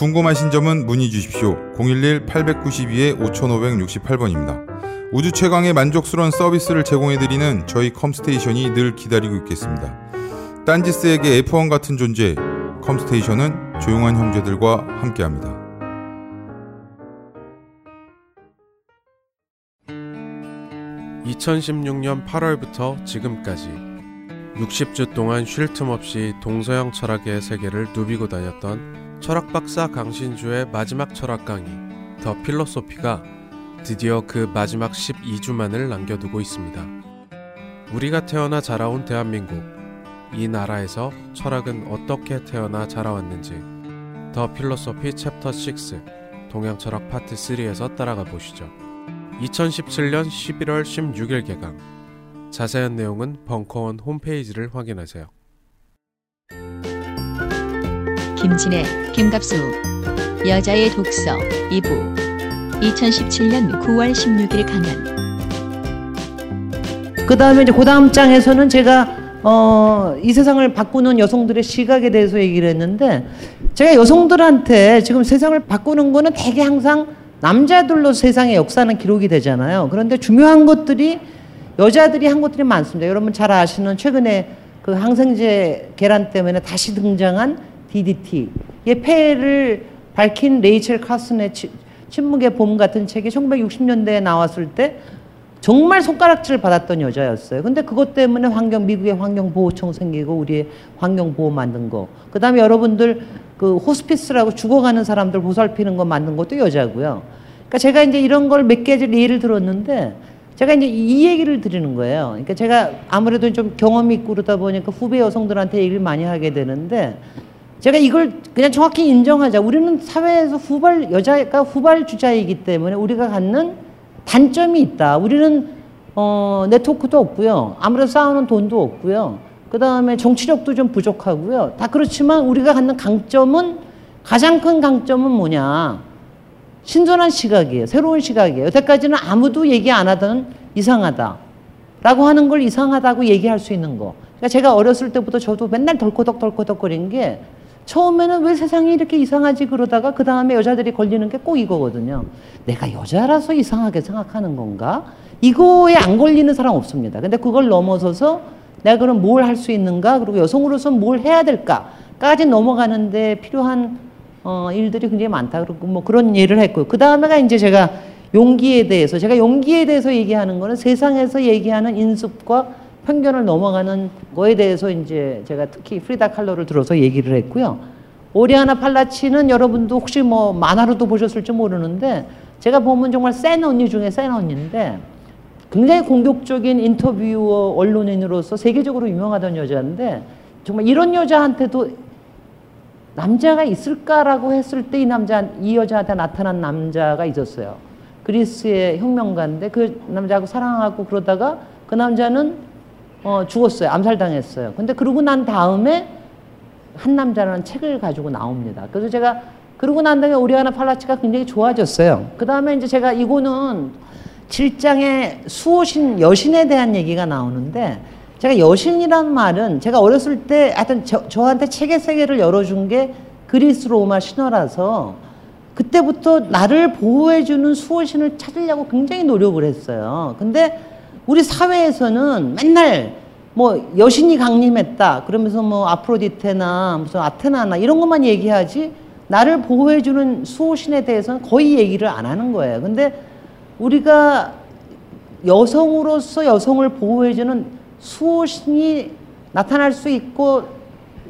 궁금하신 점은 문의 주십시오. 011-892-5568번입니다. 우주 최강의 만족스러운 서비스를 제공해드리는 저희 컴스테이션이 늘 기다리고 있겠습니다. 딴지스에게 F1 같은 존재, 컴스테이션은 조용한 형제들과 함께합니다. (2016년 8월부터) 지금까지 60주 동안 쉴 틈 없이 동서양 철학의 세계를 누비고 다녔던 철학박사 강신주의 마지막 철학 강의 더 필로소피가 드디어 그 마지막 12주만을 남겨두고 있습니다. 우리가 태어나 자라온 대한민국, 이 나라에서 철학은 어떻게 태어나 자라왔는지 더 필로소피 챕터 6 동양철학 파트 3에서 따라가 보시죠. 2017년 11월 16일 개강. 자세한 내용은 벙커원 홈페이지를 확인하세요. 김진애, 김갑수, 여자의 독서 2부 2017년 9월 16일 강연. 그 다음에 이제 그 다음 장에서는 제가 이 세상을 바꾸는 여성들의 시각에 대해서 얘기를 했는데, 제가 여성들한테 지금 세상을 바꾸는 거는 되게 항상 남자들로 세상의 역사는 기록이 되잖아요. 그런데 중요한 것들이 여자들이 한 것들이 많습니다. 여러분 잘 아시는 최근에 그 항생제 계란 때문에 다시 등장한 DDT의 폐해를 밝힌 레이첼 카슨의 침묵의 봄 같은 책이 1960년대에 나왔을 때 정말 손가락질을 받았던 여자였어요. 근데 그것 때문에 미국의 환경보호청 생기고 우리의 환경보호 만든 거, 그 다음에 여러분들 그 호스피스라고 죽어가는 사람들 보살피는 거 만든 것도 여자고요. 그러니까 제가 이제 이런 걸 몇 개를 예를 들었는데, 제가 이제 이 얘기를 드리는 거예요. 그러니까 제가 아무래도 좀 경험이 있고 그러다 보니까 후배 여성들한테 얘기를 많이 하게 되는데, 제가 이걸 그냥 정확히 인정하자. 우리는 사회에서 여자가 후발주자이기 때문에 우리가 갖는 단점이 있다. 우리는 네트워크도 없고요. 아무래도 싸우는 돈도 없고요. 그 다음에 정치력도 좀 부족하고요. 다 그렇지만 우리가 갖는 가장 큰 강점은 뭐냐? 신선한 시각이에요. 새로운 시각이에요. 여태까지는 아무도 얘기 안 하던 이상하다라고 하는 걸 이상하다고 얘기할 수 있는 거. 그러니까 제가 어렸을 때부터 저도 맨날 덜커덕거린 게, 처음에는 왜 세상이 이렇게 이상하지 그러다가 그 다음에 여자들이 걸리는 게 꼭 이거거든요. 내가 여자라서 이상하게 생각하는 건가? 이거에 안 걸리는 사람 없습니다. 근데 그걸 넘어서서 내가 그럼 뭘 할 수 있는가? 그리고 여성으로서 뭘 해야 될까?까지 넘어가는데 필요한 일들이 굉장히 많다. 그리고 뭐 그런 예를 했고요. 그 다음에가 이제 제가 용기에 대해서 얘기하는 거는 세상에서 얘기하는 인습과 편견을 넘어가는 거에 대해서 이제 제가 특히 프리다 칼로를 들어서 얘기를 했고요. 오리아나 팔라치는 여러분도 혹시 뭐 만화로도 보셨을지 모르는데, 제가 보면 정말 센 언니 중에 센 언니인데 굉장히 공격적인 인터뷰어 언론인으로서 세계적으로 유명하던 여자인데, 정말 이런 여자한테도 남자가 있을까라고 했을 때 이 여자한테 나타난 남자가 있었어요. 그리스의 혁명가인데 그 남자하고 사랑하고 그러다가 그 남자는 죽었어요. 암살당했어요. 근데 그러고 난 다음에 한 남자라는 책을 가지고 나옵니다. 그래서 제가 그러고 난 다음에 오리아나 팔라치가 굉장히 좋아졌어요. 그 다음에 이제 제가 이거는 질장의 수호신 여신에 대한 얘기가 나오는데, 제가 여신이란 말은 제가 어렸을 때 하여튼 저한테 책의 세계를 열어준 게 그리스 로마 신화라서 그때부터 나를 보호해주는 수호신을 찾으려고 굉장히 노력을 했어요. 근데 우리 사회에서는 맨날 뭐 여신이 강림했다 그러면서 뭐 아프로디테나 무슨 아테나나 이런 것만 얘기하지, 나를 보호해주는 수호신에 대해서는 거의 얘기를 안 하는 거예요. 근데 우리가 여성으로서 여성을 보호해주는 수호신이 나타날 수 있고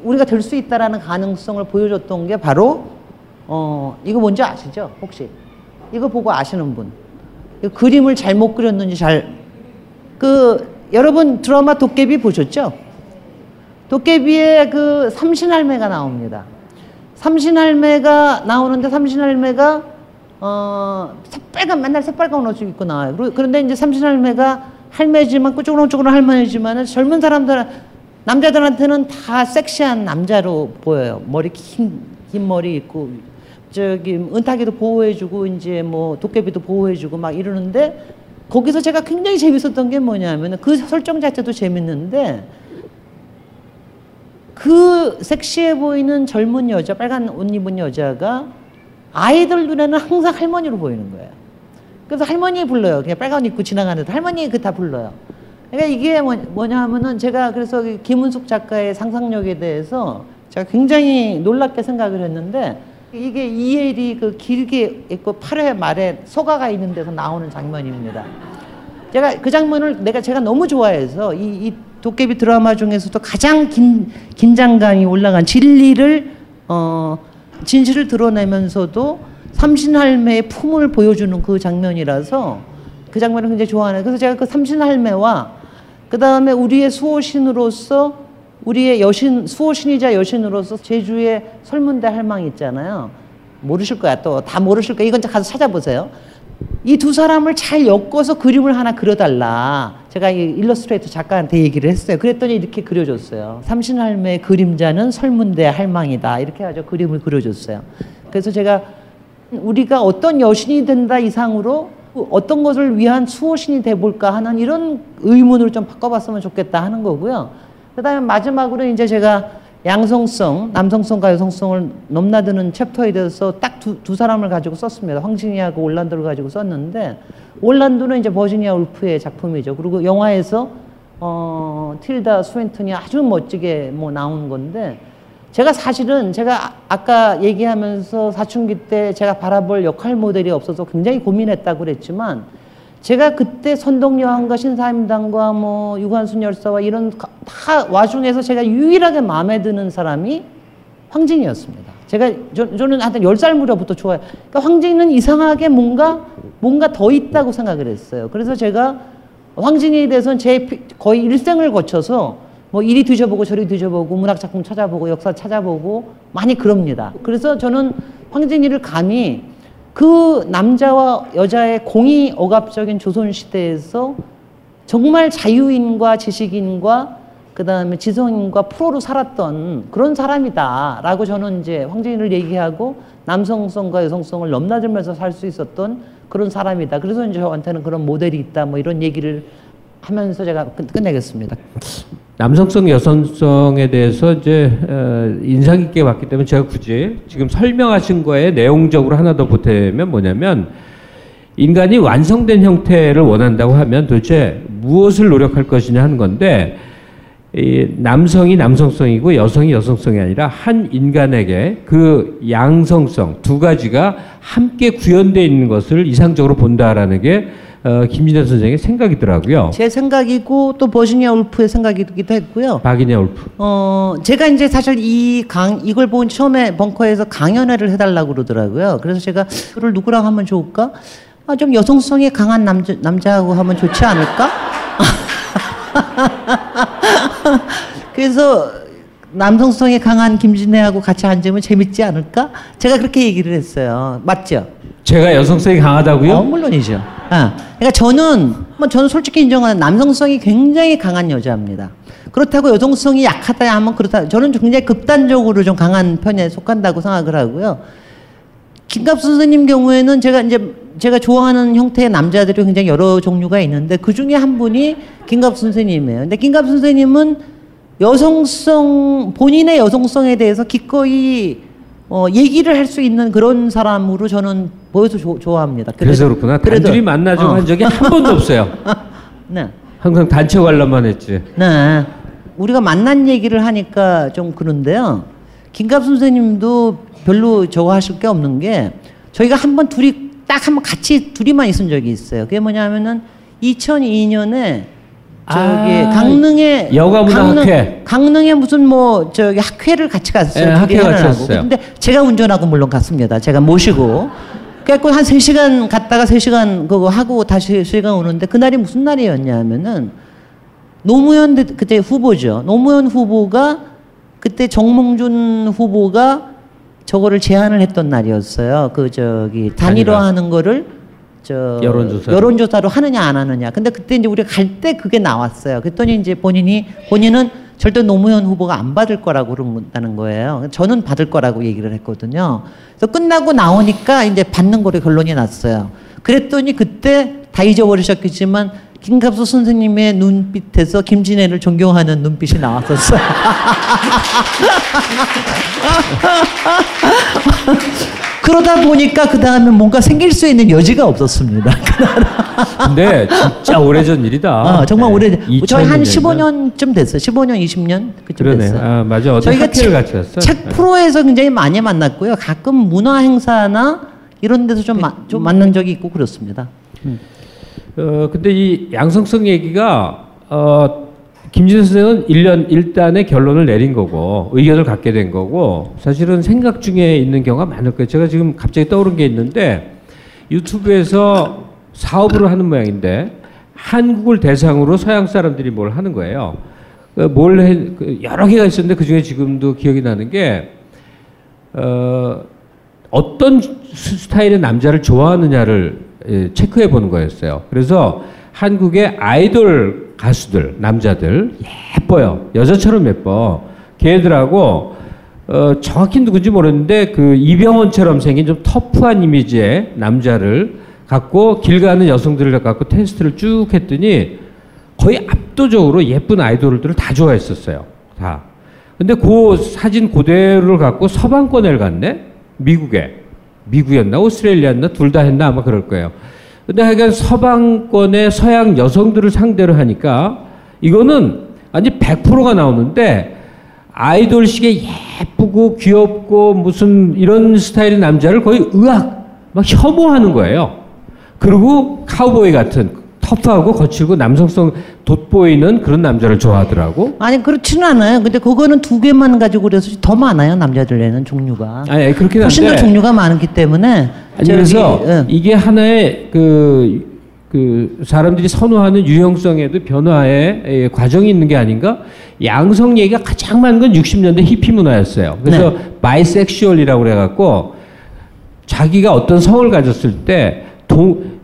우리가 될 수 있다라는 가능성을 보여줬던 게 바로 이거 뭔지 아시죠? 혹시 이거 보고 아시는 분? 그림을 잘못 그렸는지 여러분 드라마 도깨비 보셨죠? 도깨비에 그 삼신할매가 나옵니다. 삼신할매가 나오는데, 삼신할매가 새빨간, 맨날 새빨간 옷을 입고 나와요. 그런데 이제 삼촌 할매가 할매지만 꾸쭈렁꾸쭈렁 할머니지만은 젊은 사람들, 남자들한테는 다 섹시한 남자로 보여요. 머리 긴 머리 있고, 저기 은탁이도 보호해주고, 이제 뭐 도깨비도 보호해주고 막 이러는데, 거기서 제가 굉장히 재밌었던 게 뭐냐면, 그 설정 자체도 재밌는데, 그 섹시해 보이는 젊은 여자, 빨간 옷 입은 여자가 아이들 눈에는 항상 할머니로 보이는 거예요. 그래서 할머니 불러요. 그냥 빨간 옷 입고 지나가는데 할머니 그 다 불러요. 그러니까 이게 뭐냐 하면은, 제가 그래서 김은숙 작가의 상상력에 대해서 제가 굉장히 놀랍게 생각을 했는데, 이게 이엘이 그 길게 있고 8회 말에 소가가 있는 데서 나오는 장면입니다. 제가 그 장면을 제가 너무 좋아해서 이 도깨비 드라마 중에서도 가장 긴장감이 올라간 진리를, 진실을 드러내면서도 삼신할매의 품을 보여주는 그 장면이라서 그 장면을 굉장히 좋아하는. 그래서 제가 그 삼신할매와 그 다음에 우리의 수호신으로서, 우리의 여신, 수호신이자 여신으로서 제주의 설문대 할망이 있잖아요. 모르실 거야, 또. 다 모르실 거야. 이건 가서 찾아보세요. 이 두 사람을 잘 엮어서 그림을 하나 그려달라. 제가 이 일러스트레이터 작가한테 얘기를 했어요. 그랬더니 이렇게 그려줬어요. 삼신할매의 그림자는 설문대 할망이다. 이렇게 해서 그림을 그려줬어요. 그래서 제가 우리가 어떤 여신이 된다 이상으로 어떤 것을 위한 수호신이 돼볼까 하는 이런 의문을 좀 바꿔봤으면 좋겠다 하는 거고요. 그 다음에 마지막으로 이제 제가 양성성, 남성성과 여성성을 넘나드는 챕터에 대해서 딱 두 사람을 가지고 썼습니다. 황신이하고 올란도를 가지고 썼는데, 올란도는 이제 버지니아 울프의 작품이죠. 그리고 영화에서 틸다 스윈턴이 아주 멋지게 나온 건데, 제가 사실은 제가 아까 얘기하면서 사춘기 때 제가 바라볼 역할 모델이 없어서 굉장히 고민했다고 그랬지만, 제가 그때 선덕여왕과 신사임당과 뭐 유관순 열사와 이런 다 와중에서 제가 유일하게 마음에 드는 사람이 황진이었습니다. 제가 저는 한 10살 무렵부터 좋아해요. 그러니까 황진이는 이상하게 뭔가 더 있다고 생각을 했어요. 그래서 제가 황진이에 대해서는 제 거의 일생을 거쳐서 뭐 이리 뒤져보고 저리 뒤져보고 문학 작품 찾아보고 역사 찾아보고 많이 그럽니다. 그래서 저는 황진이를 감히 그 남자와 여자의 공의 억압적인 조선시대에서 정말 자유인과 지식인과 그 다음에 지성인과 프로로 살았던 그런 사람이다 라고 저는 이제 황진이를 얘기하고, 남성성과 여성성을 넘나들면서 살 수 있었던 그런 사람이다. 그래서 이제 저한테는 그런 모델이 있다, 뭐 이런 얘기를 하면서 제가 끝내겠습니다. 남성성, 여성성에 대해서 이제 인상 깊게 봤기 때문에 제가 굳이 지금 설명하신 거에 내용적으로 하나 더 보태면 뭐냐면, 인간이 완성된 형태를 원한다고 하면 도대체 무엇을 노력할 것이냐 하는 건데, 이 남성이 남성성이고 여성이 여성성이 아니라 한 인간에게 그 양성성 두 가지가 함께 구현되어 있는 것을 이상적으로 본다라는 게 김진애 선생의 생각이더라고요. 제 생각이고 또 버지니아 울프의 생각이기도 했고요. 박이냐 울프. 제가 이제 사실 이걸 본 처음에 벙커에서 강연회를 해달라고 그러더라고요. 그래서 제가 이걸 누구랑 하면 좋을까? 아, 좀 여성성이 강한 남자하고 하면 좋지 않을까? 그래서 남성성이 강한 김진애하고 같이 앉으면 재밌지 않을까? 제가 그렇게 얘기를 했어요. 맞죠? 제가 여성성이 강하다고요? 물론이죠. 그러니까 저는 솔직히 인정하는 남성성이 굉장히 강한 여자입니다. 그렇다고 여성성이 약하다 하면 그렇다. 저는 굉장히 극단적으로 좀 강한 편에 속한다고 생각을 하고요. 김갑수 선생님 경우에는 제가 좋아하는 형태의 남자들이 굉장히 여러 종류가 있는데, 그 중에 한 분이 김갑수 선생님이에요. 근데 김갑수 선생님은 여성성, 본인의 여성성에 대해서 기꺼이 얘기를 할 수 있는 그런 사람으로 저는 보여서 좋아합니다. 그래서 그렇구나. 단둘이 만나자고 한 적이 한 번도 없어요. 네. 항상 단체 관람만 했지. 네. 우리가 만난 얘기를 하니까 좀 그런데요. 김갑수 선생님도 별로 저거 하실 게 없는 게, 저희가 한번 둘이 딱 한번 같이 둘이만 있은 적이 있어요. 그게 뭐냐면은 2002년에 저기 강릉에 여가문화학회, 강릉에 무슨 뭐 저기 학회를 같이 갔어요. 네, 학회 같이 갔어요. 근데 제가 운전하고 물론 갔습니다. 제가 모시고. 그래서 한 3시간 갔다가 3시간 그거 하고 다시 3시간 오는데, 그날이 무슨 날이었냐면은 노무현 그때 후보죠. 노무현 후보가 그때 정몽준 후보가 저거를 제안을 했던 날이었어요. 그 저기 단일화하는 거를 저 여론조사로 하느냐 안 하느냐. 근데 그때 이제 우리가 갈 때 그게 나왔어요. 그랬더니 이제 본인은 절대 노무현 후보가 안 받을 거라고 그런다는 거예요. 저는 받을 거라고 얘기를 했거든요. 그래서 끝나고 나오니까 이제 받는 거로 결론이 났어요. 그랬더니 그때 다 잊어버리셨겠지만 김갑수 선생님의 눈빛에서 김진애를 존경하는 눈빛이 나왔었어요. 그러다 보니까 그 다음에 뭔가 생길 수 있는 여지가 없었습니다. 근데 진짜 오래전 일이다. 정말 네. 오래전. 저희 한 15년쯤 됐어요. 15년, 20년 그쯤 그러네. 됐어요. 아, 맞아. 저희가 책 프로에서 굉장히 많이 만났고요. 가끔 문화 행사나 이런 데서 좀 만난 적이 있고 그렇습니다. 근데 이 양성성 얘기가 김진애 선생은 일단의 결론을 내린 거고 의견을 갖게 된 거고 사실은 생각 중에 있는 경우가 많을 거예요. 제가 지금 갑자기 떠오른 게 있는데 유튜브에서 사업을 하는 모양인데 한국을 대상으로 서양 사람들이 뭘 하는 거예요. 여러 개가 있었는데 그중에 지금도 기억이 나는 게 어떤 스타일의 남자를 좋아하느냐를 체크해 보는 거였어요. 그래서 한국의 아이돌 가수들, 남자들 예뻐요. 여자처럼 예뻐. 걔들하고 정확히 누군지 모르는데 그 이병헌처럼 생긴 좀 터프한 이미지의 남자를 갖고 길 가는 여성들을 갖고 테스트를 쭉 했더니 거의 압도적으로 예쁜 아이돌들을 다 좋아했었어요. 다. 근데 그 사진 그대로를 갖고 서방권을 갔네? 미국이었나 오스트레일리아였나 둘 다 했나 아마 그럴 거예요. 근데 하여간 서방권의 서양 여성들을 상대로 하니까 이거는 아니 100%가 나오는데 아이돌식의 예쁘고 귀엽고 무슨 이런 스타일의 남자를 거의 막 혐오하는 거예요. 그리고 카우보이 같은 터프하고 거칠고 남성성 돋보이는 그런 남자를 좋아하더라고. 아니 그렇지는 않아요. 근데 그거는 두 개만 가지고 그래서 더 많아요. 남자들에는 종류가. 아니 그렇긴 한데. 훨씬 더 종류가 많기 때문에. 아니 그래서 이게 하나의 그 사람들이 선호하는 유형성에도 변화의 과정이 있는 게 아닌가? 양성 얘기가 가장 많은 건 60년대 히피 문화였어요. 그래서 네. 바이섹슈얼이라고 그래갖고 자기가 어떤 성을 가졌을 때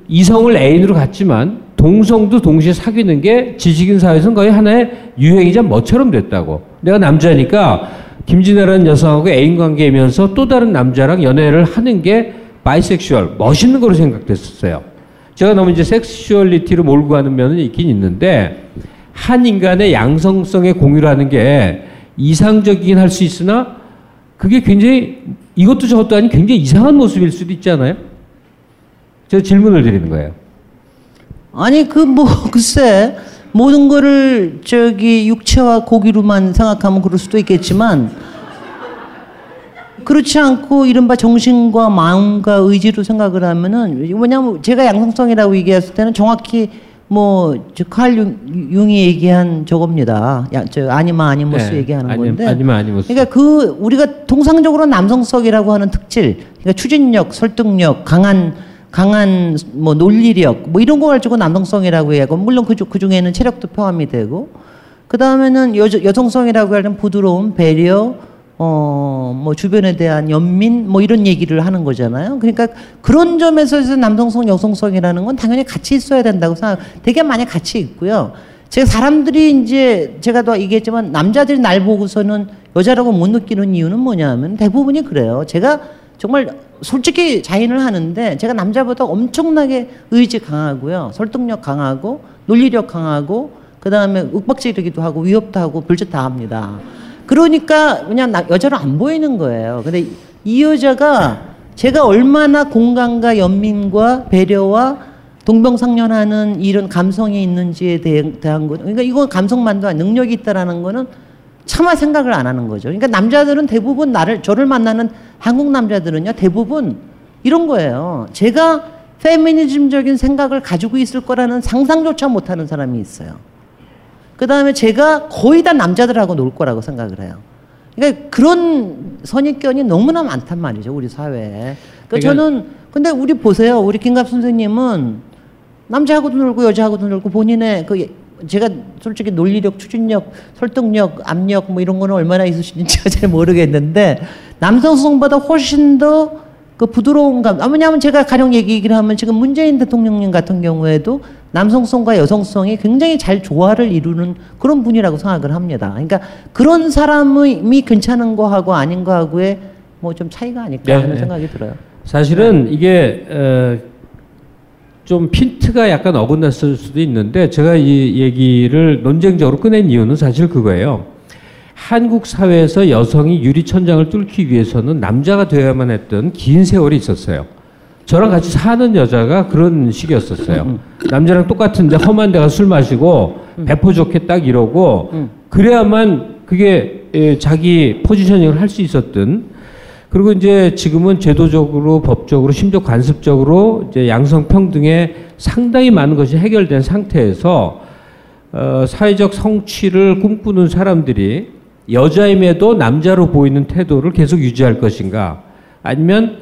이성을 애인으로 갖지만 동성도 동시에 사귀는 게 지식인 사회에서는 거의 하나의 유행이자 멋처럼 됐다고. 내가 남자니까 김진애라는 여성하고 애인 관계이면서 또 다른 남자랑 연애를 하는 게 바이섹슈얼, 멋있는 거로 생각됐었어요. 제가 너무 이제 섹슈얼리티로 몰고 가는 면은 있긴 있는데 한 인간의 양성성의 공유라는 게 이상적이긴 할 수 있으나 그게 굉장히 이것도 저것도 아닌 굉장히 이상한 모습일 수도 있잖아요. 저 질문을 드리는 거예요. 아니 글쎄 모든 거를 육체와 고기로만 생각하면 그럴 수도 있겠지만 그렇지 않고 이른바 정신과 마음과 의지로 생각을 하면은 왜냐하면 제가 양성성이라고 얘기했을 때는 정확히 칼 융이 얘기한 저겁니다. 아니마 아니무스 네, 얘기하는 건데. 아니마 아니무스. 그러니까 우리가 통상적으로 남성성이라고 하는 특질, 그러니까 추진력, 설득력, 강한 논리력 이런 거 가지고 남성성이라고 얘기하고 물론 그 중에는 체력도 포함이 되고 그 다음에는 여성성이라고 하는 부드러움, 배려, 주변에 대한 연민 이런 얘기를 하는 거잖아요. 그러니까 그런 점에서 남성성, 여성성이라는 건 당연히 같이 있어야 된다고 되게 많이 같이 있고요. 사람들이 이제 제가 더 얘기했지만 남자들이 날 보고서는 여자라고 못 느끼는 이유는 뭐냐면 대부분이 그래요. 제가 정말 솔직히 자인을 하는데 제가 남자보다 엄청나게 의지 강하고요. 설득력 강하고 논리력 강하고 그다음에 윽박지르기도 하고 위협도 하고 별짓 다 합니다. 그러니까 그냥 여자로 안 보이는 거예요. 근데 이 여자가 제가 얼마나 공감과 연민과 배려와 동병상련하는 이런 감성이 있는지에 대한 거 그러니까 이건 감성만도 아니라 능력이 있다라는 거는 차마 생각을 안 하는 거죠. 그러니까 남자들은 대부분 저를 만나는 한국 남자들은요, 대부분 이런 거예요. 제가 페미니즘적인 생각을 가지고 있을 거라는 상상조차 못하는 사람이 있어요. 그 다음에 제가 거의 다 남자들하고 놀 거라고 생각을 해요. 그러니까 그런 선입견이 너무나 많단 말이죠, 우리 사회에. 그러니까 근데 우리 보세요. 우리 김갑수 선생님은 남자하고도 놀고 여자하고도 놀고 본인의 제가 솔직히 논리력, 추진력, 설득력, 압력 이런 거는 얼마나 있으신지 잘 모르겠는데 남성성보다 훨씬 더 그 부드러운 감, 왜냐하면 제가 가령 얘기를 하면 지금 문재인 대통령님 같은 경우에도 남성성과 여성성이 굉장히 잘 조화를 이루는 그런 분이라고 생각을 합니다. 그러니까 그런 사람이 괜찮은 거하고 아닌 거하고의 뭐 좀 차이가 아닐까 하는 생각이 들어요. 사실은 이게 좀 핀트가 약간 어긋났을 수도 있는데 제가 이 얘기를 논쟁적으로 꺼낸 이유는 사실 그거예요. 한국 사회에서 여성이 유리천장을 뚫기 위해서는 남자가 되어야만 했던 긴 세월이 있었어요. 저랑 같이 사는 여자가 그런 식이었었어요. 남자랑 똑같은데 험한 데 가서 술 마시고 배포 좋게 딱 이러고 그래야만 그게 자기 포지셔닝을 할 수 있었던. 그리고 이제 지금은 제도적으로 법적으로 심지어 관습적으로 이제 양성평등에 상당히 많은 것이 해결된 상태에서 사회적 성취를 꿈꾸는 사람들이 여자임에도 남자로 보이는 태도를 계속 유지할 것인가, 아니면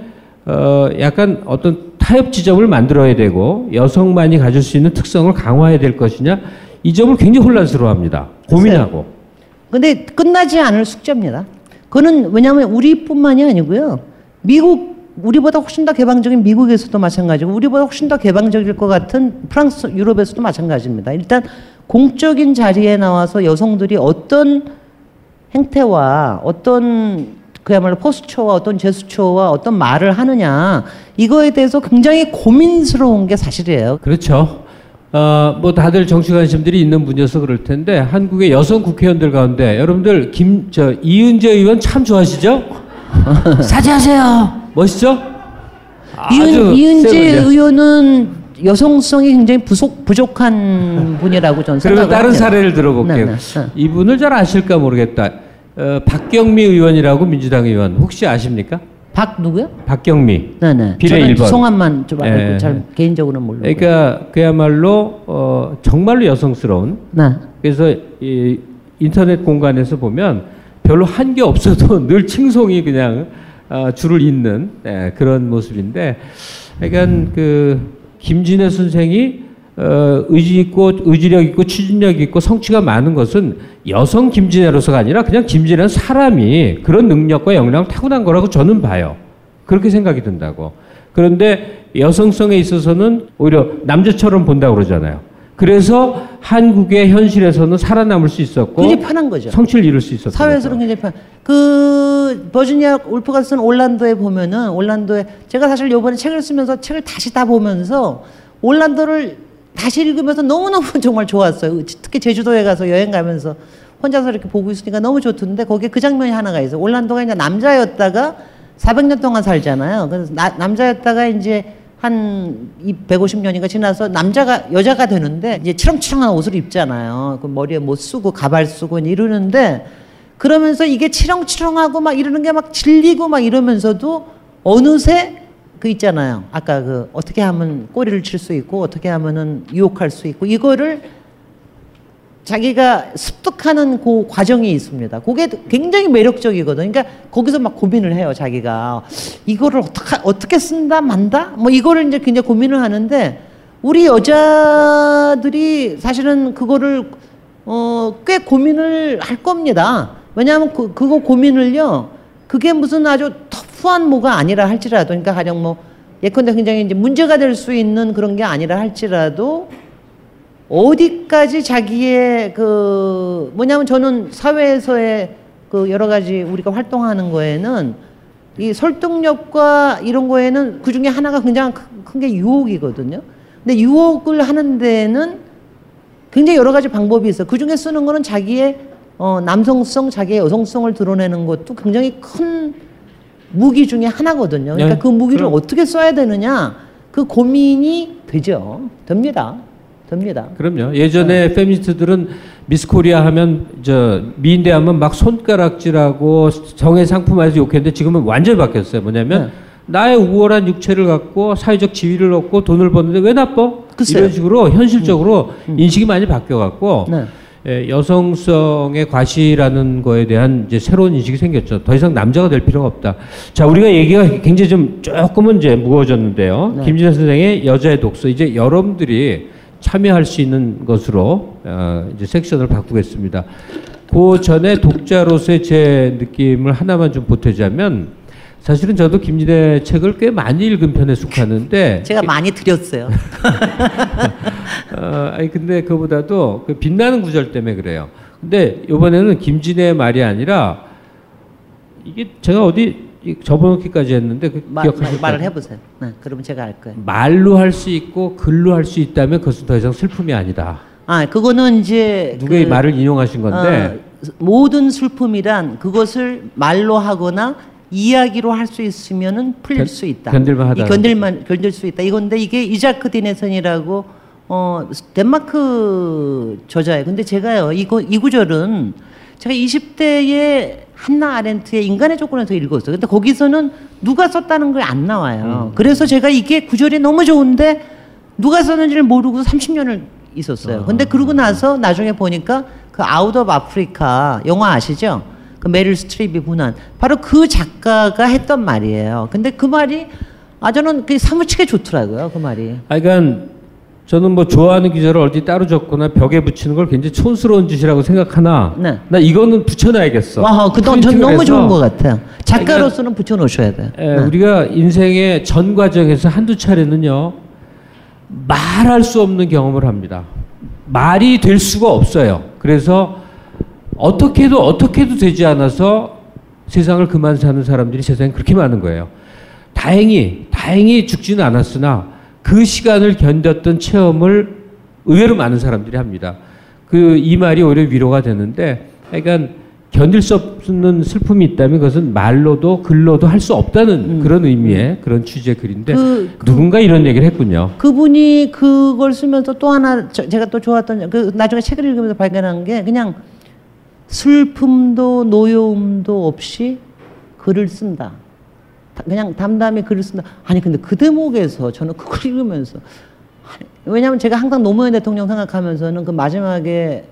약간 어떤 타협 지점을 만들어야 되고 여성만이 가질 수 있는 특성을 강화해야 될 것이냐, 이 점을 굉장히 혼란스러워합니다. 고민하고. 근데 끝나지 않을 숙제입니다. 그거는 왜냐하면 우리뿐만이 아니고요. 미국, 우리보다 훨씬 더 개방적인 미국에서도 마찬가지고 우리보다 훨씬 더 개방적일 것 같은 프랑스, 유럽에서도 마찬가지입니다. 일단 공적인 자리에 나와서 여성들이 어떤 행태와 어떤 그야말로 포스처와 어떤 제스처와 어떤 말을 하느냐, 이거에 대해서 굉장히 고민스러운 게 사실이에요. 그렇죠. 뭐 다들 정치 관심들이 있는 분야서 그럴 텐데 한국의 여성 국회의원들 가운데 여러분들 이은재 의원 참 좋아하시죠? 사죄하세요. 멋있죠? 이은재 의원은 여성성이 굉장히 부족한 분이라고 저는 생각을 합니다. 그러면 다른 사례를 들어볼게요. 네. 이분을 잘 아실까 모르겠다. 박경미 의원이라고 민주당 의원 혹시 아십니까? 박 누구요? 박경미. 네네. 비례 1번. 저는 성함만 좀 알고 잘 개인적으로는 모르고. 그러니까 그야말로 정말로 여성스러운. 네. 그래서 이 인터넷 공간에서 보면 별로 한 게 없어도 늘 칭송이 그냥 줄을 잇는 그런 모습인데, 그러니까 그 김진애 선생이 의지 있고 의지력 있고 추진력 있고 성취가 많은 것은 여성 김진애로서가 아니라 그냥 김진애는 사람이 그런 능력과 역량을 타고난 거라고 저는 봐요. 그렇게 생각이 든다고. 그런데 여성성에 있어서는 오히려 남자처럼 본다고 그러잖아요. 그래서 한국의 현실에서는 살아남을 수 있었고 굉장히 편한 거죠. 성취를 이룰 수 있었던 거죠. 사회에서는 굉장히 편한. 그 버지니아 울프가 쓴 올란도에 보면은, 올란도에 제가 사실 요번에 책을 쓰면서 책을 다시 다 보면서 올란도를 다시 읽으면서 너무너무 정말 좋았어요. 특히 제주도에 가서 여행 가면서 혼자서 이렇게 보고 있으니까 너무 좋던데, 거기에 그 장면이 하나가 있어요. 올란도가 이제 남자였다가 400년 동안 살잖아요. 그래서 남자였다가 이제 한 150년인가 지나서 여자가 되는데 이제 치렁치렁한 옷을 입잖아요. 그 머리에 못 쓰고 가발 쓰고 이러는데, 그러면서 이게 치렁치렁하고 막 이러는 게 막 질리고 막 이러면서도 어느새 그 있잖아요. 아까 그 어떻게 하면 꼬리를 칠 수 있고 어떻게 하면은 유혹할 수 있고, 이거를 자기가 습득하는 그 과정이 있습니다. 그게 굉장히 매력적이거든요. 그러니까 거기서 막 고민을 해요. 자기가 이거를 어떻게 쓴다 만다 뭐 이거를 이제 굉장히 고민을 하는데, 우리 여자들이 사실은 그거를 꽤 고민을 할 겁니다. 왜냐하면 그거 고민을요, 그게 무슨 아주 터프한 뭐가 아니라 할지라도, 그러니까 가령 뭐 예컨대 굉장히 이제 문제가 될 수 있는 그런 게 아니라 할지라도 어디까지 자기의 그 뭐냐면, 저는 사회에서의 그 여러 가지 우리가 활동하는 거에는 이 설득력과 이런 거에는 그 중에 하나가 굉장히 큰 게 유혹이거든요. 근데 유혹을 하는 데에는 굉장히 여러 가지 방법이 있어요. 그 중에 쓰는 거는 자기의 남성성, 자기의 여성성을 드러내는 것도 굉장히 큰 무기 중에 하나거든요. 그러니까 그 무기를 어떻게 써야 되느냐, 그 고민이 됩니다. 그럼요. 예전에 페미니스트들은 미스코리아 하면 미인대 하면 막 손가락질하고 정의 상품화해서 욕했는데, 지금은 완전히 바뀌었어요. 뭐냐면 나의 우월한 육체를 갖고 사회적 지위를 얻고 돈을 버는데 왜 나빠? 글쎄요. 이런 식으로 현실적으로 인식이 많이 바뀌어갖고 여성성의 과시라는 거에 대한 이제 새로운 인식이 생겼죠. 더 이상 남자가 될 필요가 없다. 자, 우리가 얘기가 굉장히 좀 조금은 이제 무거워졌는데요. 김진애 선생의 여자의 독서, 이제 여러분들이 참여할 수 있는 것으로 이제 섹션을 바꾸겠습니다. 그 전에 독자로서의 제 느낌을 하나만 좀 보태자면, 사실은 저도 김진애 책을 꽤 많이 읽은 편에 속하는데 제가 많이 드렸어요. 아니 근데 그거보다도 그 빛나는 구절 때문에 그래요. 근데 이번에는 김진애 말이 아니라 이게 제가 어디 접어놓기까지 했는데 그 기억하실 말을 해보세요. 네, 그러면 제가 알 거예요. 말로 할 수 있고 글로 할 수 있다면 그것은 더 이상 슬픔이 아니다. 아 그거는 이제 누구의 그, 말을 인용하신 건데 모든 슬픔이란 그것을 말로 하거나 이야기로 할 수 있으면은 풀릴 수 있다. 견딜만하다. 견딜 수 있다. 이건데 이게 이자크 디네선이라고 덴마크 저자예요. 근데 제가요 이 구절은 제가 20대에 한나 아렌트의 인간의 조건에서 읽었어요. 근데 거기서는 누가 썼다는 게 안 나와요. 그래서 제가 이게 구절이 너무 좋은데 누가 썼는지를 모르고 30년을 있었어요. 근데 그러고 나서 나중에 보니까 그 아웃 오브 아프리카 영화 아시죠? 그 메릴 스트립이 분한 바로 그 작가가 했던 말이에요. 근데 그 말이 저는 그 사무치게 좋더라고요. 그 말이. 그러니까 저는 뭐 좋아하는 기사를 어디 따로 적거나 벽에 붙이는 걸 굉장히 촌스러운 짓이라고 생각하나. 네. 나 이거는 붙여놔야겠어. 와, 그건 전 너무 좋은 것 같아요. 작가로서는 그러니까, 붙여놓으셔야 돼요. 네. 우리가 인생의 전 과정에서 한두 차례는요. 말할 수 없는 경험을 합니다. 말이 될 수가 없어요. 그래서 어떻게도 되지 않아서 세상을 그만 사는 사람들이 세상에 그렇게 많은 거예요. 다행히 죽지는 않았으나 그 시간을 견뎠던 체험을 의외로 많은 사람들이 합니다. 그 이 말이 오히려 위로가 되는데, 그러니까 견딜 수 없는 슬픔이 있다면 그것은 말로도 글로도 할 수 없다는 그런 의미의 그런 취지의 글인데 누군가 이런 얘기를 했군요. 그분이 그걸 쓰면서 또 하나 제가 또 좋았던 나중에 책을 읽으면서 발견한 게 그냥 슬픔도 노여움도 없이 글을 쓴다. 그냥 담담히 글을 쓴다. 아니 근데 그 대목에서 저는 그걸 읽으면서 왜냐하면 제가 항상 노무현 대통령 생각하면서는 그 마지막에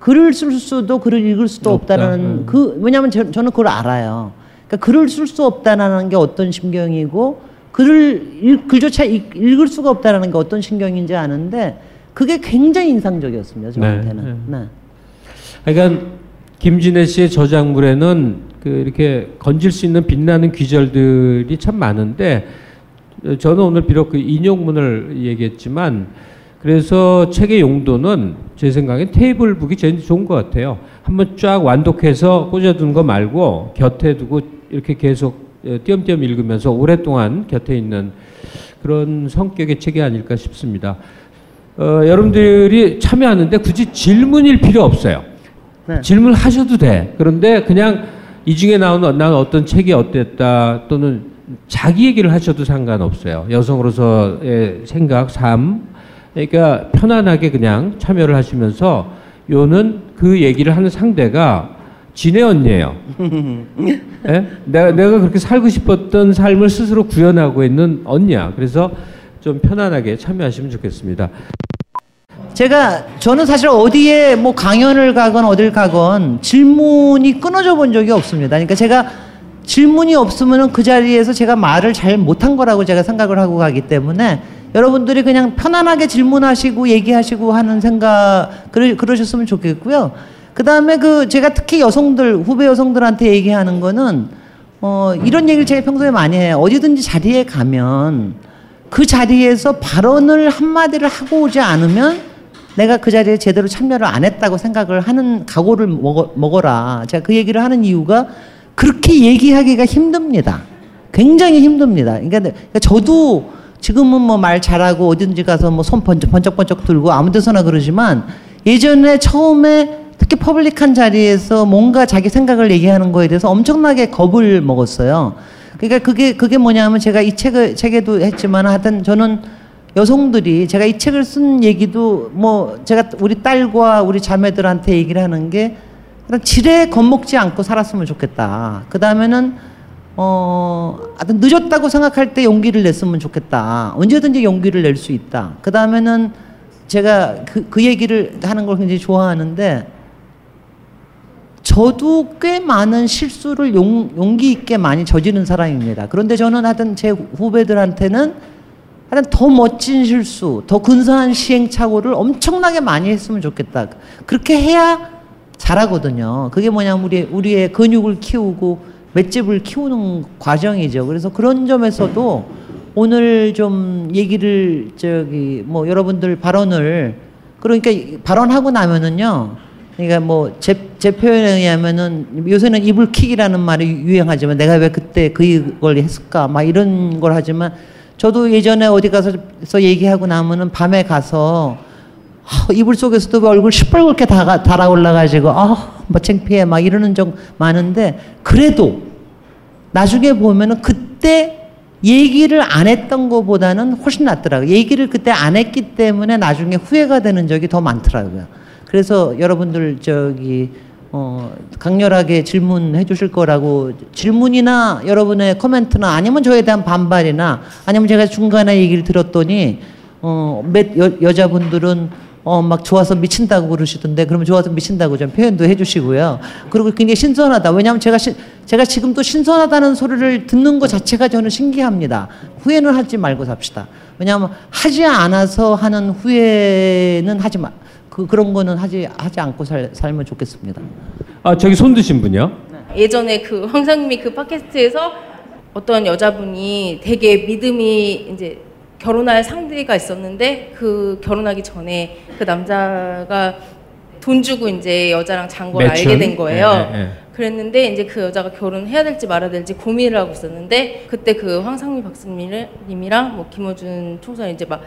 글을 쓸 수도 글을 읽을 수도 없다라는 그 왜냐하면 저는 그걸 알아요. 그러니까 글을 쓸 수 없다라는 게 어떤 심경이고 글조차 읽을 수가 없다라는 게 어떤 심경인지 아는데 그게 굉장히 인상적이었습니다. 저한테는. 네. 그러니까 김진애 씨의 저작물에는 그 이렇게 건질 수 있는 빛나는 귀절들이 참 많은데 저는 오늘 비록 그 인용문을 얘기했지만. 그래서 책의 용도는 제 생각엔 테이블북이 제일 좋은 것 같아요. 한번 쫙 완독해서 꽂아둔 거 말고 곁에 두고 이렇게 계속 띄엄띄엄 읽으면서 오랫동안 곁에 있는 그런 성격의 책이 아닐까 싶습니다. 여러분들이 참여하는데 굳이 질문일 필요 없어요. 네. 질문하셔도 돼. 그런데 그냥 이 중에 나오는 난 어떤 책이 어땠다 또는 자기 얘기를 하셔도 상관없어요. 여성으로서의 생각, 삶. 그러니까 편안하게 그냥 참여를 하시면서 요는 그 얘기를 하는 상대가 진애 언니예요. 네? 내가 그렇게 살고 싶었던 삶을 스스로 구현하고 있는 언니야. 그래서 좀 편안하게 참여하시면 좋겠습니다. 저는 사실 어디에 뭐 강연을 가건 어딜 가건 질문이 끊어져 본 적이 없습니다. 그러니까 제가 질문이 없으면 그 자리에서 제가 말을 잘 못한 거라고 제가 생각을 하고 가기 때문에 여러분들이 그냥 편안하게 질문하시고 얘기하시고 하는 생각 그러셨으면 좋겠고요. 그다음에 제가 특히 여성들 후배 여성들한테 얘기하는 거는 이런 얘기를 제가 평소에 많이 해요. 어디든지 자리에 가면 그 자리에서 발언을 한마디를 하고 오지 않으면 내가 그 자리에 제대로 참여를 안 했다고 생각을 하는 각오를 먹어라. 제가 그 얘기를 하는 이유가 그렇게 얘기하기가 힘듭니다. 굉장히 힘듭니다. 그러니까 저도 지금은 뭐 말 잘하고 어딘지 가서 뭐 손 번쩍번쩍 들고 아무 데서나 그러지만 예전에 처음에 특히 퍼블릭한 자리에서 뭔가 자기 생각을 얘기하는 거에 대해서 엄청나게 겁을 먹었어요. 그러니까 그게 뭐냐면 제가 이 책에도 했지만 하여튼 저는 여성들이 제가 이 책을 쓴 얘기도 뭐 제가 우리 딸과 우리 자매들한테 얘기를 하는 게 지레 겁먹지 않고 살았으면 좋겠다. 그 다음에는 하여튼 늦었다고 생각할 때 용기를 냈으면 좋겠다. 언제든지 용기를 낼 수 있다. 그 다음에는 제가 그 얘기를 하는 걸 굉장히 좋아하는데 저도 꽤 많은 실수를 용기 있게 많이 저지른 사람입니다. 그런데 저는 하여튼 제 후배들한테는 하여튼 더 멋진 실수, 더 근사한 시행착오를 엄청나게 많이 했으면 좋겠다. 그렇게 해야 잘하거든요. 그게 뭐냐면 우리의 근육을 키우고 맷집을 키우는 과정이죠. 그래서 그런 점에서도 오늘 좀 얘기를 여러분들 발언을 그러니까 발언하고 나면은요. 그러니까 제 표현에 의하면은 요새는 이불킥이라는 말이 유행하지만 내가 왜 그때 그걸 했을까 막 이런 걸 하지만 저도 예전에 어디 가서 얘기하고 나면은 밤에 가서 이불 속에서도 얼굴 시뻘겋게 달아올라가지고 뭐 창피해 막 이러는 적 많은데 그래도 나중에 보면은 그때 얘기를 안 했던 것보다는 훨씬 낫더라고요. 얘기를 그때 안 했기 때문에 나중에 후회가 되는 적이 더 많더라고요. 그래서 여러분들 강렬하게 질문해 주실 거라고 질문이나 여러분의 코멘트나 아니면 저에 대한 반발이나 아니면 제가 중간에 얘기를 들었더니 여자분들은 막 좋아서 미친다고 그러시던데 그러면 좋아서 미친다고 좀 표현도 해주시고요. 그리고 굉장히 신선하다. 왜냐하면 제가 지금도 신선하다는 소리를 듣는 것 자체가 저는 신기합니다. 후회는 하지 말고 삽시다. 왜냐하면 하지 않아서 하는 후회는 하지 마. 그런 거는 하지 않고 살면 좋겠습니다. 아 저기 손 드신 분이요? 예전에 그 황상미 그 팟캐스트에서 어떤 여자분이 되게 믿음이 이제. 결혼할 상대가 있었는데 그 결혼하기 전에 그 남자가 돈 주고 이제 여자랑 잔 걸 알게 된 거예요. 예, 예. 그랬는데 이제 그 여자가 결혼해야 될지 말아야 될지 고민을 하고 있었는데 그때 그 황상미 박사님이랑 김어준 총선 이제 막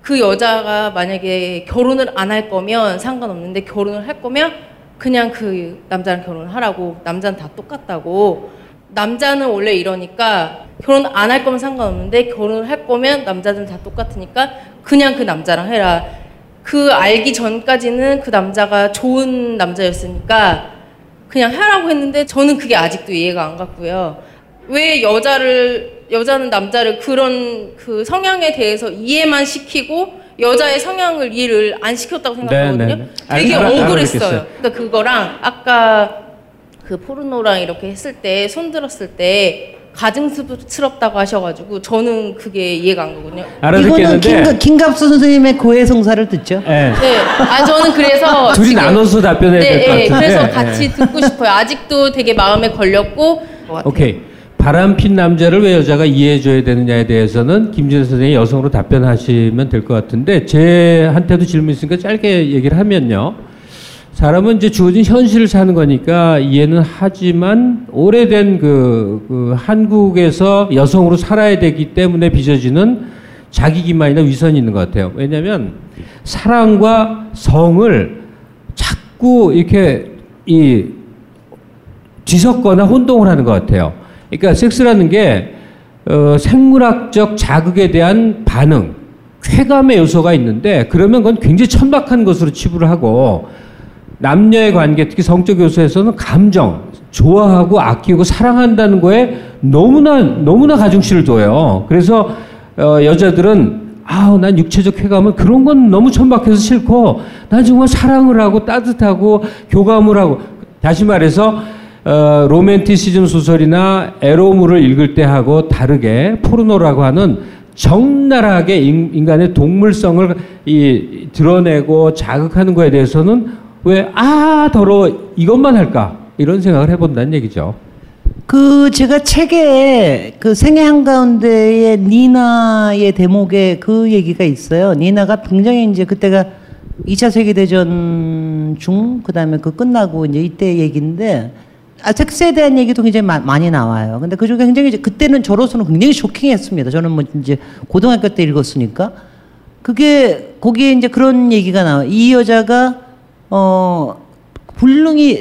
그 여자가 만약에 결혼을 안 할 거면 상관없는데 결혼을 할 거면 그냥 그 남자랑 결혼하라고 남자는 다 똑같다고 남자는 원래 이러니까 결혼 안 할 거면 상관없는데 결혼을 할 거면 남자들은 다 똑같으니까 그냥 그 남자랑 해라. 그 알기 전까지는 그 남자가 좋은 남자였으니까 그냥 하라고 했는데 저는 그게 아직도 이해가 안 갔고요. 왜 여자는 남자를 그런 그 성향에 대해서 이해만 시키고 여자의 성향을 이해를 안 시켰다고 생각하거든요. 네네. 되게 억울했어요. 그러니까 그거랑 아까 그 포르노랑 이렇게 했을 때 손들었을 때 가증스럽다고 하셔가지고 저는 그게 이해가 안 가거든요. 이거는 김갑수 선생님의 고해성사를 듣죠. 네. 네. 아 저는 그래서 둘이 나눠서 답변해야 될 것 같은데. 그래서 같이 듣고 싶어요. 아직도 되게 마음에 걸렸고. 오케이. 바람핀 남자를 왜 여자가 이해해줘야 되느냐에 대해서는 김진애 선생님이 여성으로 답변하시면 될 것 같은데 제한테도 질문 있으니까 짧게 얘기를 하면요. 사람은 이제 주어진 현실을 사는 거니까 이해는 하지만 오래된 그 한국에서 여성으로 살아야 되기 때문에 빚어지는 자기기만이나 위선이 있는 것 같아요. 왜냐하면 사랑과 성을 자꾸 이렇게 뒤섞거나 혼동을 하는 것 같아요. 그러니까 섹스라는 게 생물학적 자극에 대한 반응, 쾌감의 요소가 있는데 그러면 그건 굉장히 천박한 것으로 치부를 하고 남녀의 관계, 특히 성적 요소에서는 감정, 좋아하고 아끼고 사랑한다는 거에 너무나 가중치를 둬요. 그래서 여자들은 난 육체적 쾌감은 그런 건 너무 천박해서 싫고 난 정말 사랑을 하고 따뜻하고 교감을 하고 다시 말해서 로맨티시즘 소설이나 에로물을 읽을 때 하고 다르게 포르노라고 하는 적나라하게 인간의 동물성을 드러내고 자극하는 거에 대해서는 왜 더러워 이것만 할까 이런 생각을 해본다는 얘기죠. 제가 책에 생애 한가운데의 니나의 대목에 그 얘기가 있어요. 니나가 굉장히 이제 그때가 2차 세계대전 중 그다음에 끝나고 이제 이때 얘기인데 섹스에 대한 얘기도 굉장히 많이 나와요. 근데 그중에 굉장히 그때는 저로서는 굉장히 쇼킹했습니다. 저는 이제 고등학교 때 읽었으니까 그게 거기에 이제 그런 얘기가 나와요. 이 여자가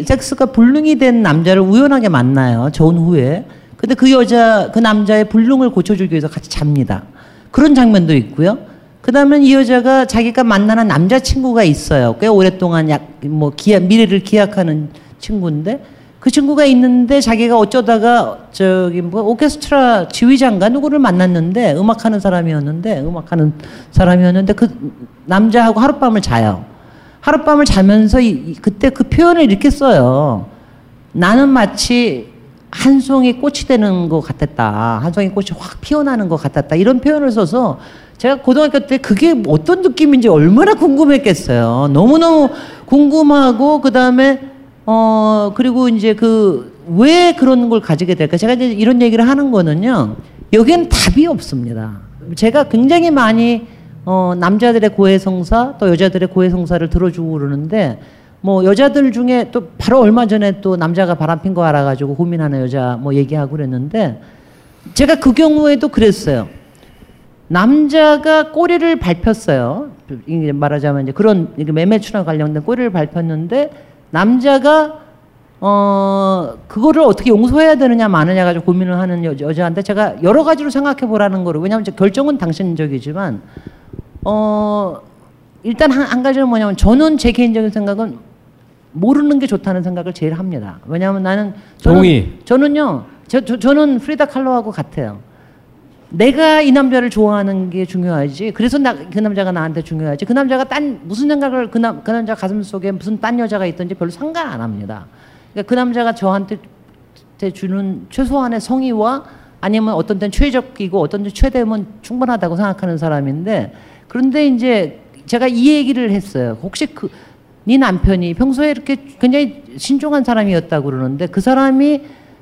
섹스가 불능이 된 남자를 우연하게 만나요. 재혼 후에. 근데 그 남자의 불능을 고쳐주기 위해서 같이 잡니다. 그런 장면도 있고요. 그 다음에 이 여자가 자기가 만나는 남자친구가 있어요. 꽤 오랫동안 미래를 기약하는 친구인데 그 친구가 있는데 자기가 어쩌다가 오케스트라 지휘자인가 누구를 만났는데 음악하는 사람이었는데 그 남자하고 하룻밤을 자요. 하룻밤을 자면서 그때 그 표현을 이렇게 써요. 나는 마치 한 송이 꽃이 되는 것 같았다. 한 송이 꽃이 확 피어나는 것 같았다. 이런 표현을 써서 제가 고등학교 때 그게 어떤 느낌인지 얼마나 궁금했겠어요. 너무너무 궁금하고 그다음에 그리고 이제 그 왜 그런 걸 가지게 될까? 제가 이제 이런 얘기를 하는 거는요. 여기엔 답이 없습니다. 제가 굉장히 많이 남자들의 고해성사 또 여자들의 고해성사를 들어주고 그러는데 뭐 여자들 중에 또 바로 얼마 전에 또 남자가 바람핀 거 알아가지고 고민하는 여자 뭐 얘기하고 그랬는데 제가 그 경우에도 그랬어요. 남자가 꼬리를 밟혔어요. 말하자면 이제 그런 매매추랑 관련된 꼬리를 밟혔는데 남자가 그거를 어떻게 용서해야 되느냐 마느냐 가지고 고민을 하는 여자한테 제가 여러 가지로 생각해 보라는 거를 왜냐하면 결정은 당신적이지만 일단 한 가지는 뭐냐면 저는 제 개인적인 생각은 모르는 게 좋다는 생각을 제일 합니다. 왜냐하면 나는 동의. 저는요. 저는 프리다 칼로하고 같아요. 내가 이 남자를 좋아하는 게 중요하지. 그래서 그 남자가 나한테 중요하지. 그 남자가 무슨 생각을 그 남자 가슴 속에 무슨 딴 여자가 있든지 별로 상관 안 합니다. 그러니까 그 남자가 저한테 주는 최소한의 성의와 아니면 어떤 때는 최적이고 어떤 때는 최대면 충분하다고 생각하는 사람인데 그런데 이제 제가 이 얘기를 했어요. 혹시 네 남편이 평소에 이렇게 굉장히 신중한 사람이었다고 그러는데 그 사람이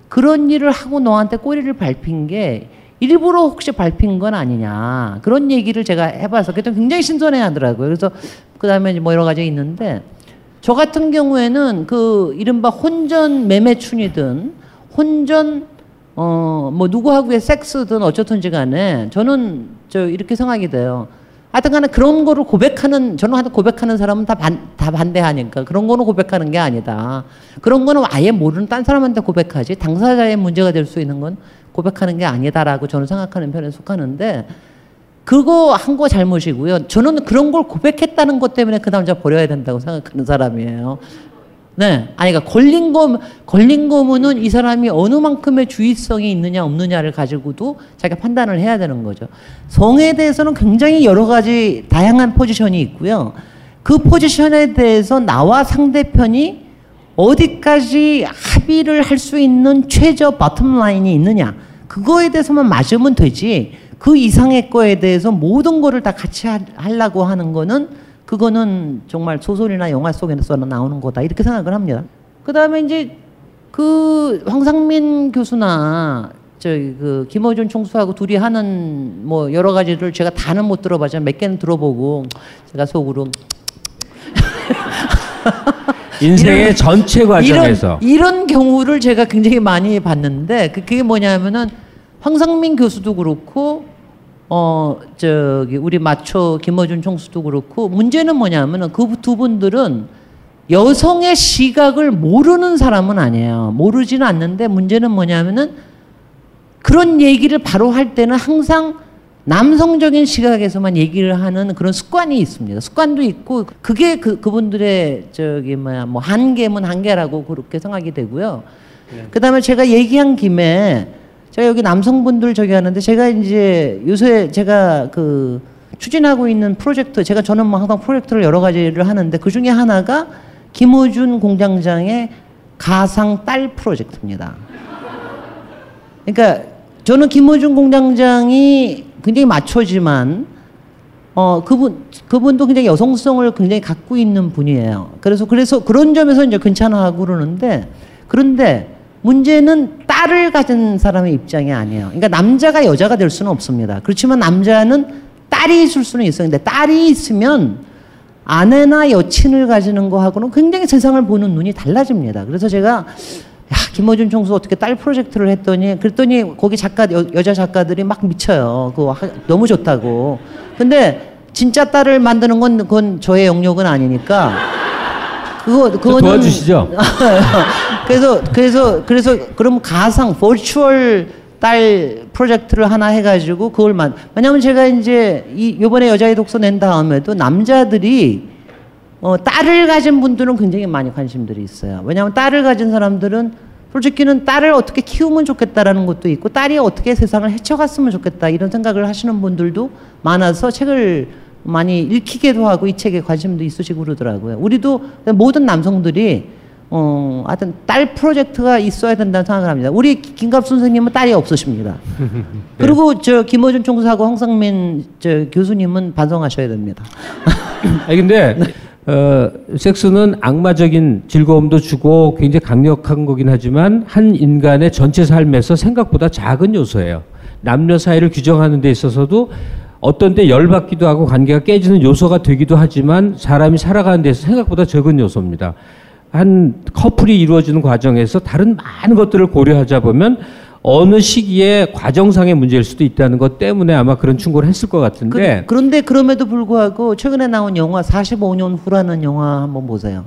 그런 일을 하고 너한테 꼬리를 밟힌 게 일부러 혹시 밟힌 건 아니냐. 그런 얘기를 제가 해봐서 그때 굉장히 신선해 하더라고요. 그래서 그 다음에 뭐 여러 가지 있는데 저 같은 경우에는 그 이른바 혼전 매매춘이든 혼전 뭐 누구하고의 섹스든 어쨌든지 간에 저는 이렇게 생각이 돼요. 하여튼 간에 그런 거를 저는 고백하는 사람은 다 반대하니까 그런 거는 고백하는 게 아니다. 그런 거는 아예 모르는 딴 사람한테 고백하지 당사자의 문제가 될 수 있는 건 고백하는 게 아니다라고 저는 생각하는 편에 속하는데 그거 한 거 잘못이고요. 저는 그런 걸 고백했다는 것 때문에 그 남자 버려야 된다고 생각하는 사람이에요. 네, 아니 그러니까 걸린 거면은 이 사람이 어느 만큼의 주의성이 있느냐 없느냐를 가지고도 자기가 판단을 해야 되는 거죠. 성에 대해서는 굉장히 여러 가지 다양한 포지션이 있고요. 그 포지션에 대해서 나와 상대편이 어디까지 합의를 할 수 있는 최저 바텀 라인이 있느냐 그거에 대해서만 맞으면 되지 그 이상의 거에 대해서 모든 거를 다 같이 하려고 하는 거는 그거는 정말 소설이나 영화 속에서 나오는 거다 이렇게 생각을 합니다. 그 다음에 이제 그 황상민 교수나 그 김어준 총수하고 둘이 하는 뭐 여러 가지를 제가 다는 못 들어봤지만 몇 개는 들어보고 제가 속으로 인생의 전체 과정에서 이런 경우를 제가 굉장히 많이 봤는데 그게 뭐냐면은 황상민 교수도 그렇고 우리 마초 김어준 총수도 그렇고 문제는 뭐냐면은 그 두 분들은 여성의 시각을 모르는 사람은 아니에요. 모르지는 않는데 문제는 뭐냐면은 그런 얘기를 바로 할 때는 항상 남성적인 시각에서만 얘기를 하는 그런 습관이 있습니다. 습관도 있고 그게 그분들의 뭐 한계면 한계라고 그렇게 생각이 되고요. 네. 그다음에 제가 얘기한 김에 제가 여기 남성분들 하는데 제가 이제 요새 제가 그 추진하고 있는 프로젝트 저는 뭐 항상 프로젝트를 여러 가지를 하는데 그 중에 하나가 김어준 공장장의 가상 딸 프로젝트입니다. 그러니까 저는 김어준 공장장이 굉장히 마초지만 그분도 굉장히 여성성을 굉장히 갖고 있는 분이에요. 그래서 그런 점에서 이제 괜찮아하고 그러는데 그런데 문제는 딸을 가진 사람의 입장이 아니에요. 그러니까 남자가 여자가 될 수는 없습니다. 그렇지만 남자는 딸이 있을 수는 있어요. 근데 딸이 있으면 아내나 여친을 가지는 거하고는 굉장히 세상을 보는 눈이 달라집니다. 그래서 제가 김어준 총수 어떻게 딸 프로젝트를 했더니 그랬더니 거기 여자 작가들이 막 미쳐요. 너무 좋다고. 근데 진짜 딸을 만드는 건 그건 저의 영역은 아니니까 그거는 도와주시죠. 그래서 그럼 가상 버추얼 딸 프로젝트를 하나 해가지고 왜냐하면 제가 이제 요번에 여자의 독서 낸 다음에도 남자들이 딸을 가진 분들은 굉장히 많이 관심들이 있어요. 왜냐하면 딸을 가진 사람들은 솔직히는 딸을 어떻게 키우면 좋겠다라는 것도 있고 딸이 어떻게 세상을 헤쳐갔으면 좋겠다 이런 생각을 하시는 분들도 많아서 책을 많이 읽히기도 하고 이 책에 관심도 있으시고 그러더라고요. 우리도 모든 남성들이 하여튼 딸 프로젝트가 있어야 된다는 생각을 합니다. 우리 김갑수 선생님은 딸이 없으십니다. 네. 그리고 김어준 총수하고 황상민 교수님은 반성하셔야 됩니다. 아니 근데 섹스는 악마적인 즐거움도 주고 굉장히 강력한 거긴 하지만 한 인간의 전체 삶에서 생각보다 작은 요소예요. 남녀 사이를 규정하는 데 있어서도 어떤 때 열받기도 하고 관계가 깨지는 요소가 되기도 하지만 사람이 살아가는 데서 생각보다 적은 요소입니다. 한 커플이 이루어지는 과정에서 다른 많은 것들을 고려하자 보면 어느 시기에 과정상의 문제일 수도 있다는 것 때문에 아마 그런 충고를 했을 것 같은데. 그런데 그럼에도 불구하고 최근에 나온 영화 45년 후라는 영화 한번 보세요.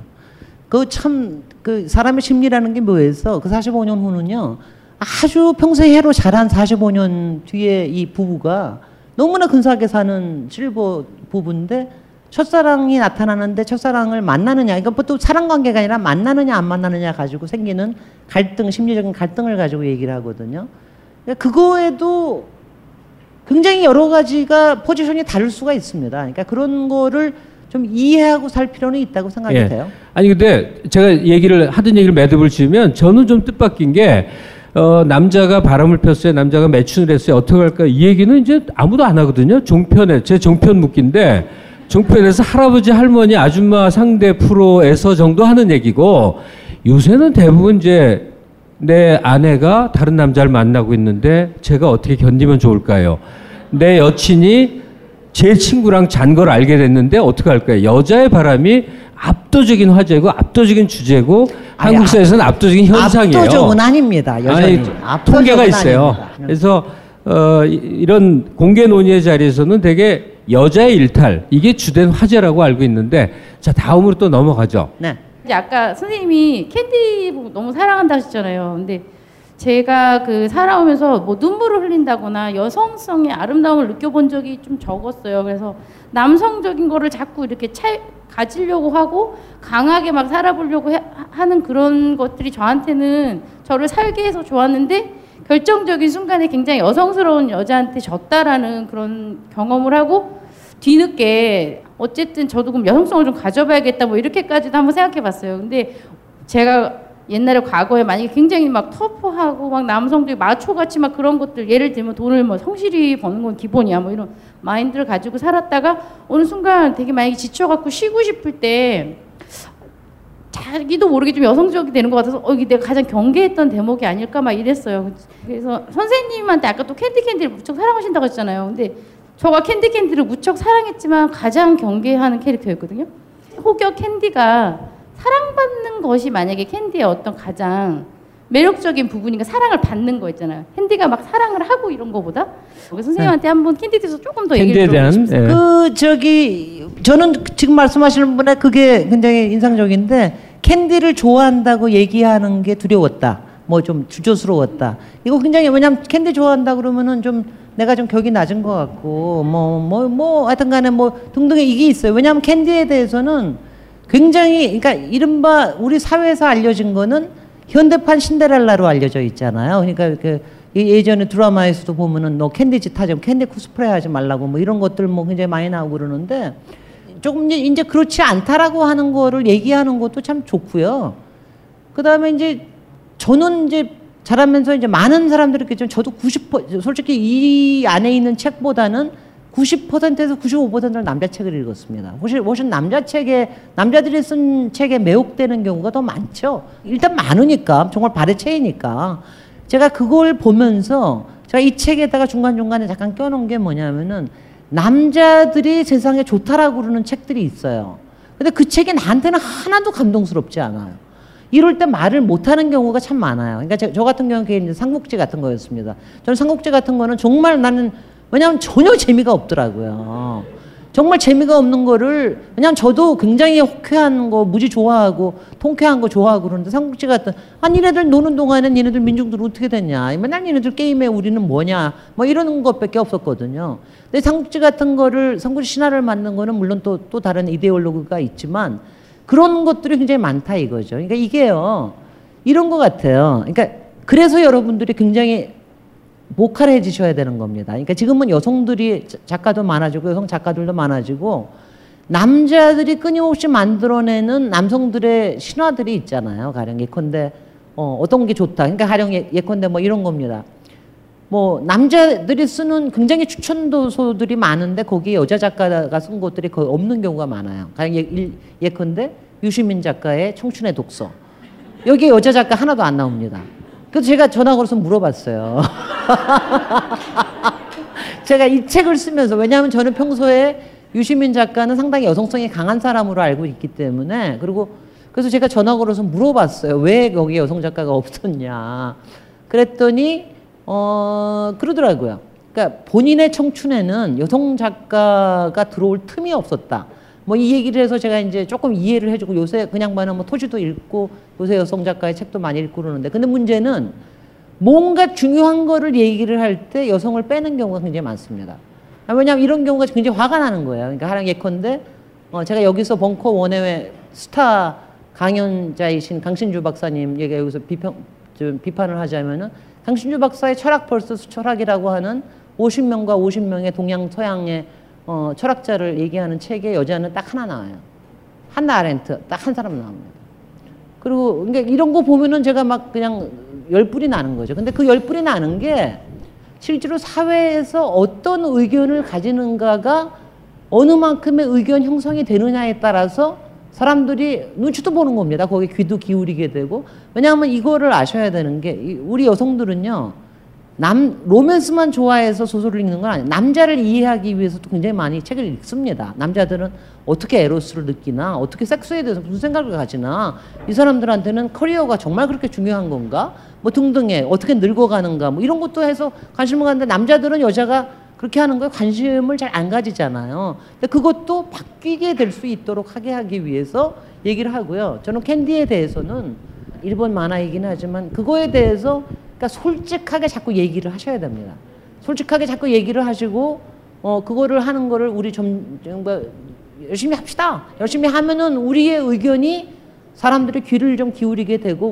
그 참 그 사람의 심리라는 게 뭐였어? 그 45년 후는요. 아주 평소에 해로 자란 45년 뒤에 이 부부가 너무나 근사하게 사는 실버 부부인데 첫사랑이 나타나는데 첫사랑을 만나느냐, 그러니까 보통 사랑 관계가 아니라 만나느냐 안 만나느냐 가지고 생기는 갈등, 심리적인 갈등을 가지고 얘기를 하거든요. 그러니까 그거에도 굉장히 여러 가지가 포지션이 다를 수가 있습니다. 그러니까 그런 거를 좀 이해하고 살 필요는 있다고 생각이 돼요. 아니 근데 제가 하던 얘기를 매듭을 지으면 저는 좀 뜻밖인 게 남자가 바람을 폈어요. 남자가 매춘을 했어요. 어떻게 할까? 이 얘기는 이제 아무도 안 하거든요. 종편에, 제 종편 묶인데 종편에서 할아버지, 할머니, 아줌마 상대 프로에서 정도 하는 얘기고 요새는 대부분 이제 내 아내가 다른 남자를 만나고 있는데 제가 어떻게 견디면 좋을까요? 내 여친이 제 친구랑 잔 걸 알게 됐는데 어떻게 할까요? 여자의 바람이 압도적인 화제고 압도적인 주제고 한국 사회에서는 압도적인 현상이에요. 압도적은 아닙니다. 여전히. 아니, 통계가 있어요. 아닙니다. 그래서 이런 공개 논의의 자리에서는 되게 여자의 일탈 이게 주된 화제라고 알고 있는데 자 다음으로 또 넘어가죠. 네. 이제 아까 선생님이 캔디 너무 사랑한다 하셨잖아요. 근데 제가 그 살아오면서 뭐 눈물을 흘린다거나 여성성의 아름다움을 느껴본 적이 좀 적었어요. 그래서 남성적인 거를 자꾸 이렇게 가지려고 하고 강하게 막 살아보려고 하는 그런 것들이 저한테는 저를 살게 해서 좋았는데 결정적인 순간에 굉장히 여성스러운 여자한테 졌다라는 그런 경험을 하고 뒤늦게 어쨌든 저도 그럼 여성성을 좀 가져봐야겠다 뭐 이렇게까지도 한번 생각해 봤어요. 근데 제가 옛날에 과거에 만약에 굉장히 막 터프하고 막 남성들이 마초같이 막 그런 것들 예를 들면 돈을 뭐 성실히 버는 건 기본이야 뭐 이런 마인드를 가지고 살았다가 어느 순간 되게 만약에 지쳐갖고 쉬고 싶을 때 자기도 모르게 좀 여성적이 되는 것 같아서 이게 내가 가장 경계했던 대목이 아닐까 막 이랬어요. 그래서 선생님한테 아까 또 캔디를 무척 사랑하신다고 했잖아요. 근데 저가 캔디를 무척 사랑했지만 가장 경계하는 캐릭터였거든요. 혹여 캔디가 사랑받는 것이 만약에 캔디의 어떤 가장 매력적인 부분이니까 사랑을 받는 거 있잖아요. 캔디가 막 사랑을 하고 이런 거보다 선생님한테 한번 캔디에 대해서 조금 더 얘기를 들어보고 싶어요. 저는 지금 말씀하시는 분의 그게 굉장히 인상적인데 캔디를 좋아한다고 얘기하는 게 두려웠다. 뭐 좀 주저스러웠다. 이거 굉장히 왜냐면 캔디 좋아한다 그러면은 좀 내가 좀 격이 낮은 것 같고 하여튼간에 등등의 이게 있어요. 왜냐면 캔디에 대해서는 굉장히 그러니까 이른바 우리 사회에서 알려진 거는 현대판 신데렐라로 알려져 있잖아요. 그러니까 그 예전에 드라마에서도 보면은 너 캔디짓 하지 캔디 코스프레 하지 말라고 이런 것들 굉장히 많이 나오고 그러는데 조금 이제 그렇지 않다라고 하는 거를 얘기하는 것도 참 좋고요. 그다음에 이제 저는 이제 자라면서 이제 많은 사람들이 있겠지만 저도 90% 솔직히 이 안에 있는 책보다는 90%에서 95%를 남자 책을 읽었습니다. 훨씬 남자들이 쓴 책에 매혹되는 경우가 더 많죠. 일단 많으니까, 정말 발의 체이니까. 제가 그걸 보면서 제가 이 책에다가 중간중간에 잠깐 껴놓은 게 뭐냐면은 남자들이 세상에 좋다라고 그러는 책들이 있어요. 근데 그 책이 나한테는 하나도 감동스럽지 않아요. 이럴 때 말을 못하는 경우가 참 많아요. 그러니까 저 같은 경우는 삼국지 같은 거였습니다. 저는 삼국지 같은 거는 정말 나는 왜냐하면 전혀 재미가 없더라고요. 정말 재미가 없는 거를 왜냐하면 저도 굉장히 호쾌한 거 무지 좋아하고 통쾌한 거 좋아하고 그러는데 삼국지 같은 아니 얘네들 노는 동안에는 얘네들 민중들 어떻게 됐냐 맨날 얘네들 게임에 우리는 뭐냐 이런 것밖에 없었거든요. 근데 삼국지 같은 거를 삼국지 신화를 만든 거는 물론 또 다른 이데올로그가 있지만 그런 것들이 굉장히 많다 이거죠. 그러니까 이게요 이런 것 같아요. 그러니까 그래서 여러분들이 굉장히 목할해지셔야 되는 겁니다. 그러니까 지금은 여성들이 작가도 많아지고 여성 작가들도 많아지고 남자들이 끊임없이 만들어내는 남성들의 신화들이 있잖아요. 가령 예컨대 어떤 게 좋다. 그러니까 가령 예컨대 이런 겁니다. 뭐 남자들이 쓰는 굉장히 추천도서들이 많은데 거기에 여자 작가가 쓴 것들이 거의 없는 경우가 많아요. 예컨대 유시민 작가의 청춘의 독서, 여기에 여자 작가 하나도 안 나옵니다. 그래서 제가 전화 걸어서 물어봤어요. 제가 이 책을 쓰면서, 왜냐하면 저는 평소에 유시민 작가는 상당히 여성성이 강한 사람으로 알고 있기 때문에, 그래서 제가 전화 걸어서 물어봤어요. 왜 거기에 여성 작가가 없었냐. 그랬더니 그러더라고요. 그러니까 본인의 청춘에는 여성 작가가 들어올 틈이 없었다. 뭐 이 얘기를 해서 제가 이제 조금 이해를 해주고, 요새 그냥 말하면 뭐 토지도 읽고 요새 여성 작가의 책도 많이 읽고 그러는데, 근데 문제는 뭔가 중요한 거를 얘기를 할 때 여성을 빼는 경우가 굉장히 많습니다. 왜냐하면 이런 경우가 굉장히 화가 나는 거예요. 그러니까 하나 예컨대 제가 여기서 벙커원의 스타 강연자이신 강신주 박사님 얘기 여기서 비판을 하자면은, 강신주 박사의 철학 벌서스 철학이라고 하는 50명과 50명의 동양 서양의 철학자를 얘기하는 책에 여자는 딱 하나 나와요. 한나 아렌트 딱 한 사람 나옵니다. 그리고 그러니까 이런 거 보면은 제가 막 그냥 열불이 나는 거죠. 근데 그 열불이 나는 게 실제로 사회에서 어떤 의견을 가지는가가 어느 만큼의 의견 형성이 되느냐에 따라서 사람들이 눈치도 보는 겁니다. 거기에 귀도 기울이게 되고. 왜냐하면 이거를 아셔야 되는 게, 우리 여성들은요, 로맨스만 좋아해서 소설을 읽는 건 아니에요. 남자를 이해하기 위해서도 굉장히 많이 책을 읽습니다. 남자들은 어떻게 에로스를 느끼나, 어떻게 섹스에 대해서 무슨 생각을 가지나, 이 사람들한테는 커리어가 정말 그렇게 중요한 건가, 뭐 등등에 어떻게 늙어가는가, 뭐 이런 것도 해서 관심을 갖는데, 남자들은 여자가 그렇게 하는 거에 관심을 잘 안 가지잖아요. 근데 그것도 바뀌게 될 수 있도록 하게 하기 위해서 얘기를 하고요. 저는 캔디에 대해서는 일본 만화이긴 하지만 그거에 대해서 그러니까 솔직하게 자꾸 얘기를 하셔야 됩니다. 솔직하게 자꾸 얘기를 하시고 그거를 하는 거를 우리 열심히 합시다. 열심히 하면은 우리의 의견이 사람들의 귀를 좀 기울이게 되고,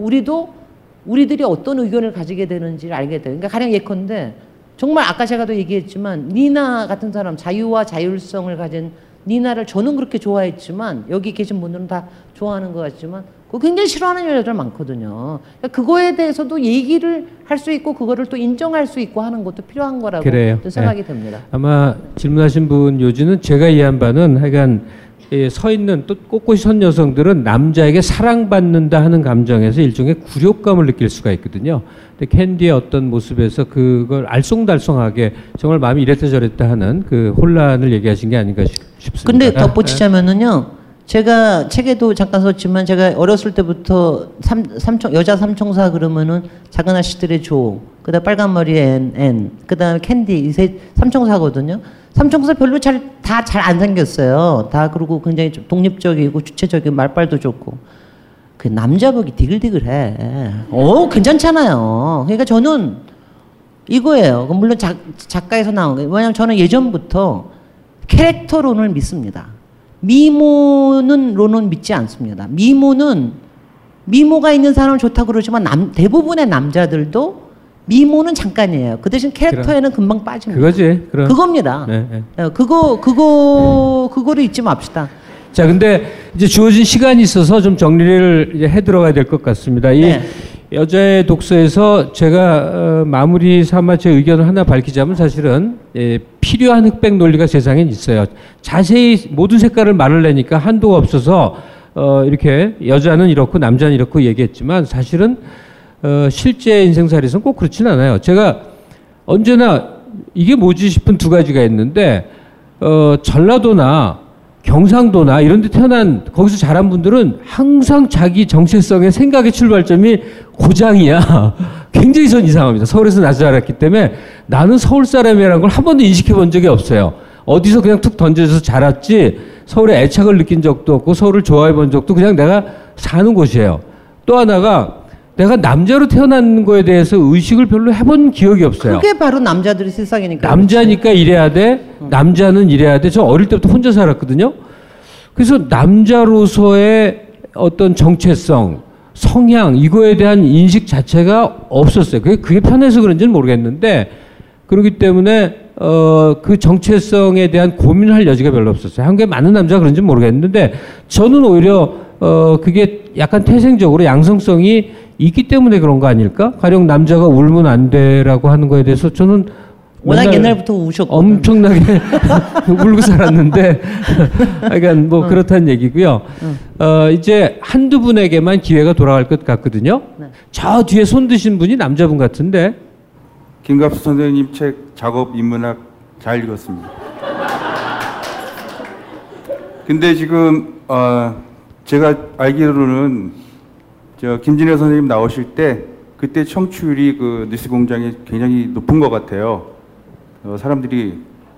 우리들이 어떤 의견을 가지게 되는지를 알게 돼요. 그러니까 가령 예컨대 정말 아까 제가도 얘기했지만 니나 같은 사람, 자유와 자율성을 가진 니나를 저는 그렇게 좋아했지만 여기 계신 분들은 다 좋아하는 것 같지만 그거 굉장히 싫어하는 여자들 많거든요. 그러니까 그거에 대해서도 얘기를 할 수 있고 그거를 또 인정할 수 있고 하는 것도 필요한 거라고 생각이 듭니다. 아마 질문하신 분 요지는 제가 이해한 바는 하여간 서 있는 또 꼿꼿이 선 여성들은 남자에게 사랑받는다 하는 감정에서 일종의 굴욕감을 느낄 수가 있거든요. 근데 캔디의 어떤 모습에서 그걸 알쏭달쏭하게 정말 마음이 이랬다 저랬다 하는 그 혼란을 얘기하신 게 아닌가 싶습니다. 근데 덧붙이자면은요, 제가 책에도 잠깐 썼지만 제가 어렸을 때부터 여자 삼총사 그러면은 작은 아씨들의 조, 그다음 빨간머리 앤, 그다음 캔디, 이 세 삼총사거든요. 삼총사 별로 다 잘 안 생겼어요. 다 그러고 굉장히 좀 독립적이고 주체적인 말빨도 좋고. 그 남자복이 디글디글해. 괜찮잖아요. 그러니까 저는 이거예요. 물론 작가에서 나온 거예요. 왜냐면 저는 예전부터 캐릭터론을 믿습니다. 미모론은 믿지 않습니다. 미모가 있는 사람은 좋다고 그러지만 대부분의 남자들도 미모는 잠깐이에요. 그 대신 캐릭터에는 금방 빠집니다. 그거지. 그럼. 그겁니다. 네. 그거를 잊지 맙시다. 자, 근데 이제 주어진 시간이 있어서 좀 정리를 이제 해 들어가야 될 것 같습니다. 이 여자의 독서에서 제가 마무리 삼아 제 의견을 하나 밝히자면, 사실은 필요한 흑백 논리가 세상엔 있어요. 자세히 모든 색깔을 말을 내니까 한도가 없어서 이렇게 여자는 이렇고 남자는 이렇고 얘기했지만, 사실은 실제 인생살이에서는 꼭 그렇진 않아요. 제가 언제나 이게 뭐지 싶은 두 가지가 있는데, 전라도나 경상도나 이런 데 태어난, 거기서 자란 분들은 항상 자기 정체성의 생각의 출발점이 고장이야. 굉장히 전 이상합니다. 서울에서 나서 자랐기 때문에 나는 서울 사람이라는 걸 한 번도 인식해 본 적이 없어요. 어디서 그냥 툭 던져서 자랐지 서울에 애착을 느낀 적도 없고 서울을 좋아해 본 적도, 그냥 내가 사는 곳이에요. 또 하나가 내가 남자로 태어난 거에 대해서 의식을 별로 해본 기억이 없어요. 그게 바로 남자들의 세상이니까. 남자니까 이래야 돼. 남자는 이래야 돼. 저 어릴 때부터 혼자 살았거든요. 그래서 남자로서의 어떤 정체성, 성향, 이거에 대한 인식 자체가 없었어요. 그게 편해서 그런지는 모르겠는데, 그렇기 때문에 그 정체성에 대한 고민을 할 여지가 별로 없었어요. 한국에 많은 남자가 그런지는 모르겠는데, 저는 오히려 그게 약간 태생적으로 양성성이 있기 때문에 그런 거 아닐까? 가령 남자가 울면 안 되라고 하는 거에 대해서 저는 워낙 옛날부터 우셨고 엄청나게 울고 살았는데 그러니까 뭐 그렇다는 얘기고요. 이제 한두 분에게만 기회가 돌아갈 것 같거든요. 네. 저 뒤에 손 드신 분이 남자분 같은데. 김갑수 선생님 책 작업 인문학 잘 읽었습니다. 근데 지금 제가 알기로는 저 김진애 선생님 나오실 때 그때 청취율이 그 뉴스공장이 굉장히 높은 것 같아요. 사람들이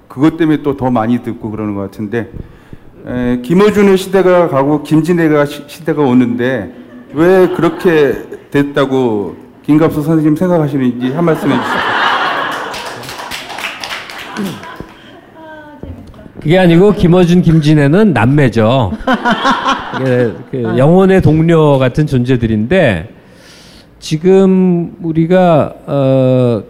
그것 때문에 또 더 많이 듣고 그러는 것 같은데 김어준의 시대가 가고 김진애가 시대가 오는데 왜 그렇게 됐다고 김갑수 선생님 생각하시는지 한 말씀 해주세요. 그게 아니고 김어준, 김진애는 남매죠. 영혼의 동료 같은 존재들인데 지금 우리가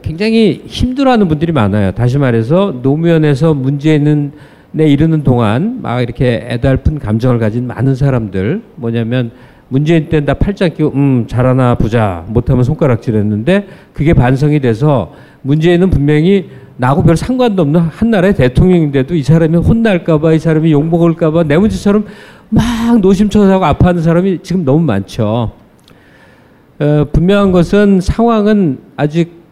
굉장히 힘들어하는 분들이 많아요. 다시 말해서 노무현에서 문재인에 이르는 동안 막 이렇게 애달픈 감정을 가진 많은 사람들 뭐냐면 문재인 때는 다 팔짱 끼고 잘하나 보자 못하면 손가락질 했는데 그게 반성이 돼서 문재인은 분명히 나하고 별 상관도 없는 한 나라의 대통령인데도 이 사람이 혼날까 봐 이 사람이 욕먹을까 봐 내 문제처럼 막 노심초사하고 아파하는 사람이 지금 너무 많죠. 분명한 것은 상황은 아직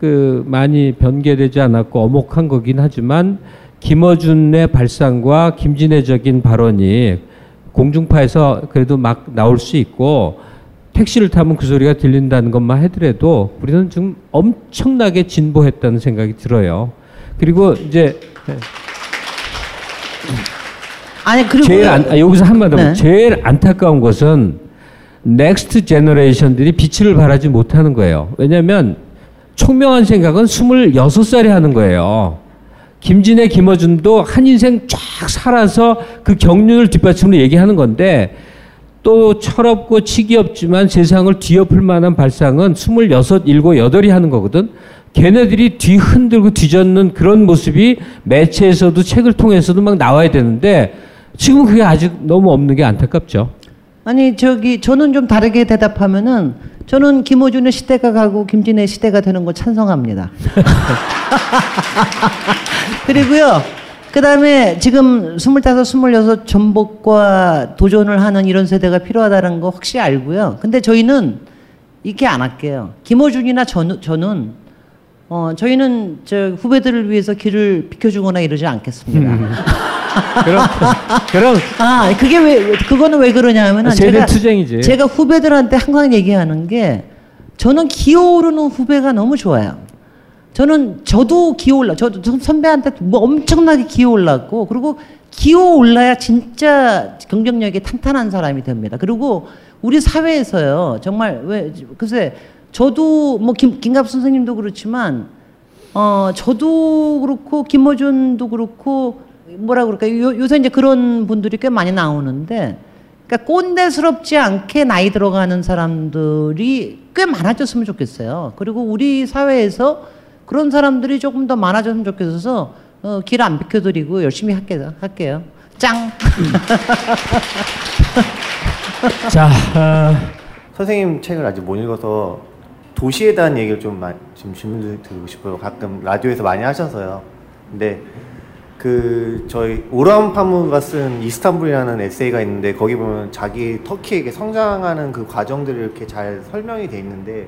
많이 변개되지 않았고 엄혹한 거긴 하지만 김어준의 발상과 김진애적인 발언이 공중파에서 그래도 막 나올 수 있고 택시를 타면 그 소리가 들린다는 것만 해더라도 우리는 지금 엄청나게 진보했다는 생각이 들어요. 그리고 이제 아니 그리고 제일 여기서 한마디 네. 제일 안타까운 것은 넥스트 제너레이션들이 빛을 발하지 못하는 거예요. 왜냐하면 총명한 생각은 26살에 하는 거예요. 김진애, 김어준도 한 인생 쫙 살아서 그 경륜을 뒷받침으로 얘기하는 건데 또 철없고 치기 없지만 세상을 뒤엎을 만한 발상은 26, 7, 8이 하는 거거든. 걔네들이 뒤흔들고 뒤젓는 그런 모습이 매체에서도 책을 통해서도 막 나와야 되는데 지금 그게 아직 너무 없는 게 안타깝죠. 아니 저는 좀 다르게 대답하면은 저는 김어준의 시대가 가고 김진애의 시대가 되는 거 찬성합니다. 그리고요. 그다음에 지금 25, 26 전복과 도전을 하는 이런 세대가 필요하다는 거 확실히 알고요. 근데 저희는 이렇게 안 할게요. 김어준이나 저는 저희는 저 후배들을 위해서 길을 비켜주거나 이러지 않겠습니다. 그럼 그게 왜 그거는 왜 그러냐면은 제가 투쟁이지. 제가 후배들한테 항상 얘기하는 게 저는 기어오르는 후배가 너무 좋아요. 저도 기어올라. 저도 선배한테 뭐 엄청나게 기어올랐고 그리고 기어올라야 진짜 경쟁력이 탄탄한 사람이 됩니다. 그리고 우리 사회에서요 정말 왜 글쎄 저도 뭐 김갑수 선생님도 그렇지만 저도 그렇고 김어준도 그렇고 뭐라 그럴까 요새 이제 그런 분들이 꽤 많이 나오는데 그러니까 꼰대스럽지 않게 나이 들어가는 사람들이 꽤 많아졌으면 좋겠어요. 그리고 우리 사회에서 그런 사람들이 조금 더 많아졌으면 좋겠어서 길 안 비켜드리고 열심히 할게요. 짱. 자 선생님 책을 아직 못 읽어서 도시에 대한 얘기를 좀 질문을 드리고 싶어요. 가끔 라디오에서 많이 하셔서요. 근데 그 저희 오람 파무가 쓴 이스탄불이라는 에세이가 있는데 거기 보면 자기 터키에게 성장하는 그 과정들이 이렇게 잘 설명이 돼 있는데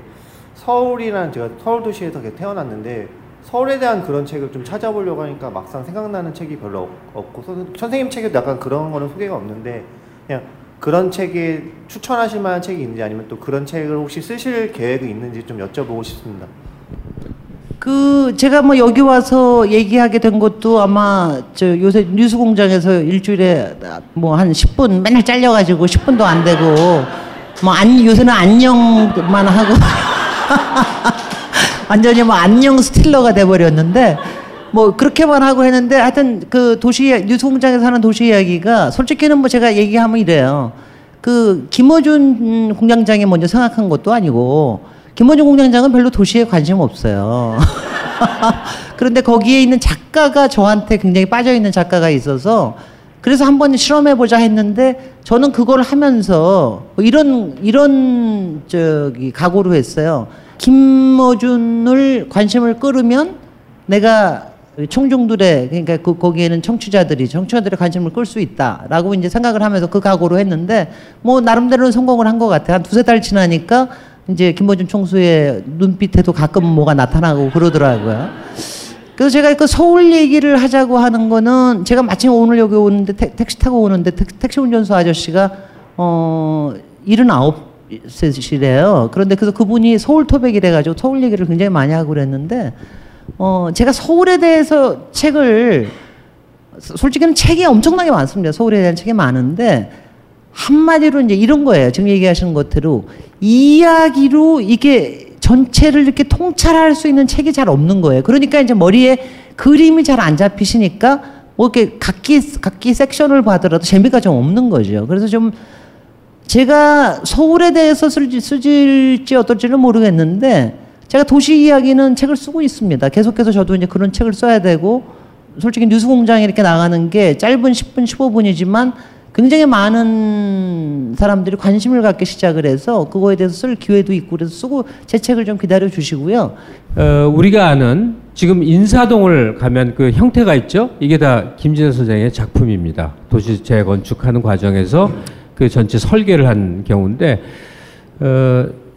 제가 서울 도시에서 태어났는데 서울에 대한 그런 책을 좀 찾아보려고 하니까 막상 생각나는 책이 별로 없고 선생님 책에도 약간 그런 거는 소개가 없는데 그냥 그런 책에 추천하실 만한 책이 있는지 아니면 또 그런 책을 혹시 쓰실 계획이 있는지 좀 여쭤보고 싶습니다. 제가 뭐 여기 와서 얘기하게 된 것도 아마 요새 뉴스공장에서 일주일에 뭐 한 10분 맨날 잘려가지고 10분도 안 되고 뭐 요새는 안녕만 하고 완전히 뭐 안녕 스틸러가 돼버렸는데 뭐 그렇게만 하고 했는데 하여튼 그 뉴스공장에서 하는 도시 이야기가 솔직히는 뭐 제가 얘기하면 이래요. 그 김어준 공장장이 먼저 생각한 것도 아니고 김어준 공장장은 별로 도시에 관심 없어요. 그런데 거기에 있는 작가가 저한테 굉장히 빠져있는 작가가 있어서 그래서 한번 실험해보자 했는데 저는 그걸 하면서 이런 저기 각오로 했어요. 김어준을 관심을 끌으면 내가 청중들의, 그러니까 거기에는 청취자들의 관심을 끌 수 있다라고 이제 생각을 하면서 그 각오로 했는데 뭐 나름대로는 성공을 한 것 같아요. 한 두세 달 지나니까 이제 김어준 총수의 눈빛에도 가끔 뭐가 나타나고 그러더라고요. 그래서 제가 그 서울 얘기를 하자고 하는 거는 제가 마침 오늘 여기 오는데 택시 타고 오는데 택시 운전수 아저씨가 79세시래요. 그런데 그래서 그분이 서울 토백이래가지고 서울 얘기를 굉장히 많이 하고 그랬는데 제가 서울에 대해서 책을, 솔직히는 책이 엄청나게 많습니다. 서울에 대한 책이 많은데, 한마디로 이제 이런 거예요. 지금 얘기하시는 것대로. 이야기로 이게 전체를 이렇게 통찰할 수 있는 책이 잘 없는 거예요. 그러니까 이제 머리에 그림이 잘 안 잡히시니까, 뭐 이렇게 각기 섹션을 봐더라도 재미가 좀 없는 거죠. 그래서 좀, 제가 서울에 대해서 쓰질지 어떨지는 모르겠는데, 제가 도시 이야기는 책을 쓰고 있습니다. 계속해서 저도 이제 그런 책을 써야 되고, 솔직히 뉴스공장에 이렇게 나가는 게 짧은 10분, 15분이지만 굉장히 많은 사람들이 관심을 갖기 시작을 해서 그거에 대해서 쓸 기회도 있고 그래서 쓰고 제 책을 좀 기다려 주시고요. 우리가 아는 지금 인사동을 가면 그 형태가 있죠. 이게 다 김진애 소장의 작품입니다. 도시 재건축하는 과정에서 그 전체 설계를 한 경우인데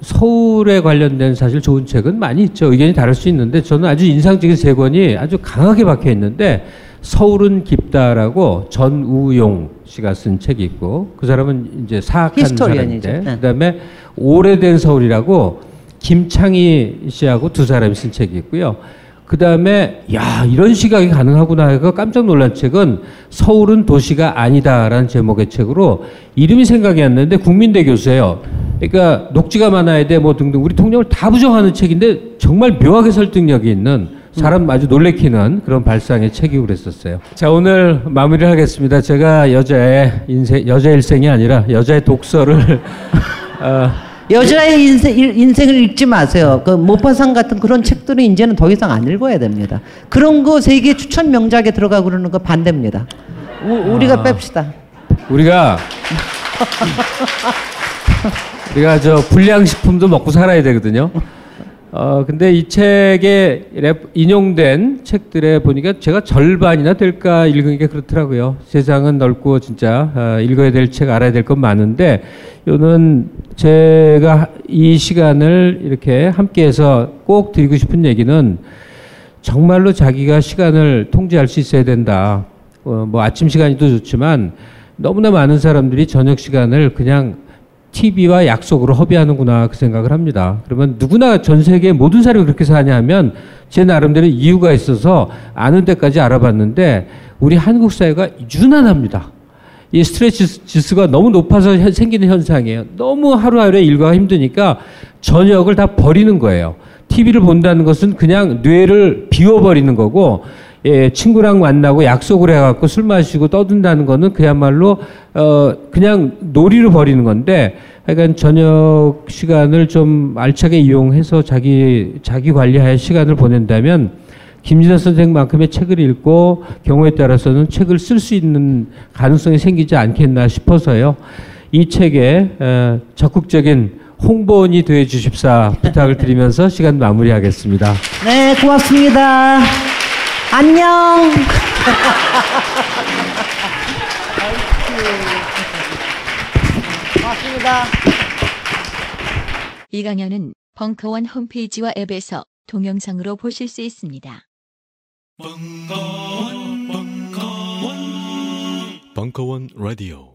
서울에 관련된 사실 좋은 책은 많이 있죠. 의견이 다를 수 있는데 저는 아주 인상적인 세 권이 아주 강하게 박혀 있는데 서울은 깊다라고 전우용 씨가 쓴 책이 있고 그 사람은 이제 사학한 사람인데 네. 그다음에 오래된 서울이라고 김창희 씨하고 두 사람이 쓴 책이 있고요. 그다음에 야 이런 시각이 가능하구나 해서 깜짝 놀란 책은 서울은 도시가 아니다라는 제목의 책으로 이름이 생각이 안 나는데 국민대 교수예요. 그러니까 녹지가 많아야 돼 뭐 등등 우리 통념을 다 부정하는 책인데 정말 묘하게 설득력이 있는 사람 아주 놀래키는 그런 발상의 책이고 그랬었어요. 자 오늘 마무리를 하겠습니다. 제가 여자의 일생이 아니라 여자의 독서를 여자의 인생을 읽지 마세요. 그 모파상 같은 그런 책들은 이제는 더 이상 안 읽어야 됩니다. 그런 거 세계 추천 명작에 들어가고 그러는 거 반대입니다. 우리가 뺍시다. 우리가 저 불량식품도 먹고 살아야 되거든요. 근데 이 책에 인용된 책들에 보니까 제가 절반이나 될까 읽은 게 그렇더라고요. 세상은 넓고 진짜 읽어야 될 책 알아야 될 건 많은데 요는 제가 이 시간을 이렇게 함께해서 꼭 드리고 싶은 얘기는 정말로 자기가 시간을 통제할 수 있어야 된다. 뭐 아침 시간이도 좋지만 너무나 많은 사람들이 저녁 시간을 그냥 TV와 약속으로 허비하는구나 그 생각을 합니다. 그러면 누구나 전 세계 모든 사람이 그렇게 사냐 하면 제 나름대로 이유가 있어서 아는 데까지 알아봤는데 우리 한국 사회가 유난합니다. 이 스트레스 지수가 너무 높아서 생기는 현상이에요. 너무 하루하루에 일과가 힘드니까 저녁을 다 버리는 거예요. TV를 본다는 것은 그냥 뇌를 비워버리는 거고 예, 친구랑 만나고 약속을 해갖고 술 마시고 떠든다는 거는 그야말로, 그냥 놀이를 벌이는 건데, 하여간 저녁 시간을 좀 알차게 이용해서 자기 관리하여 시간을 보낸다면, 김진애 선생만큼의 책을 읽고 경우에 따라서는 책을 쓸 수 있는 가능성이 생기지 않겠나 싶어서요. 이 책에, 적극적인 홍보원이 되어 주십사 부탁을 드리면서 시간 마무리하겠습니다. 네, 고맙습니다. 안녕. 고맙습니다. 이 강연은 벙커원 홈페이지와 앱에서 동영상으로 보실 수 있습니다. 벙커원 라디오.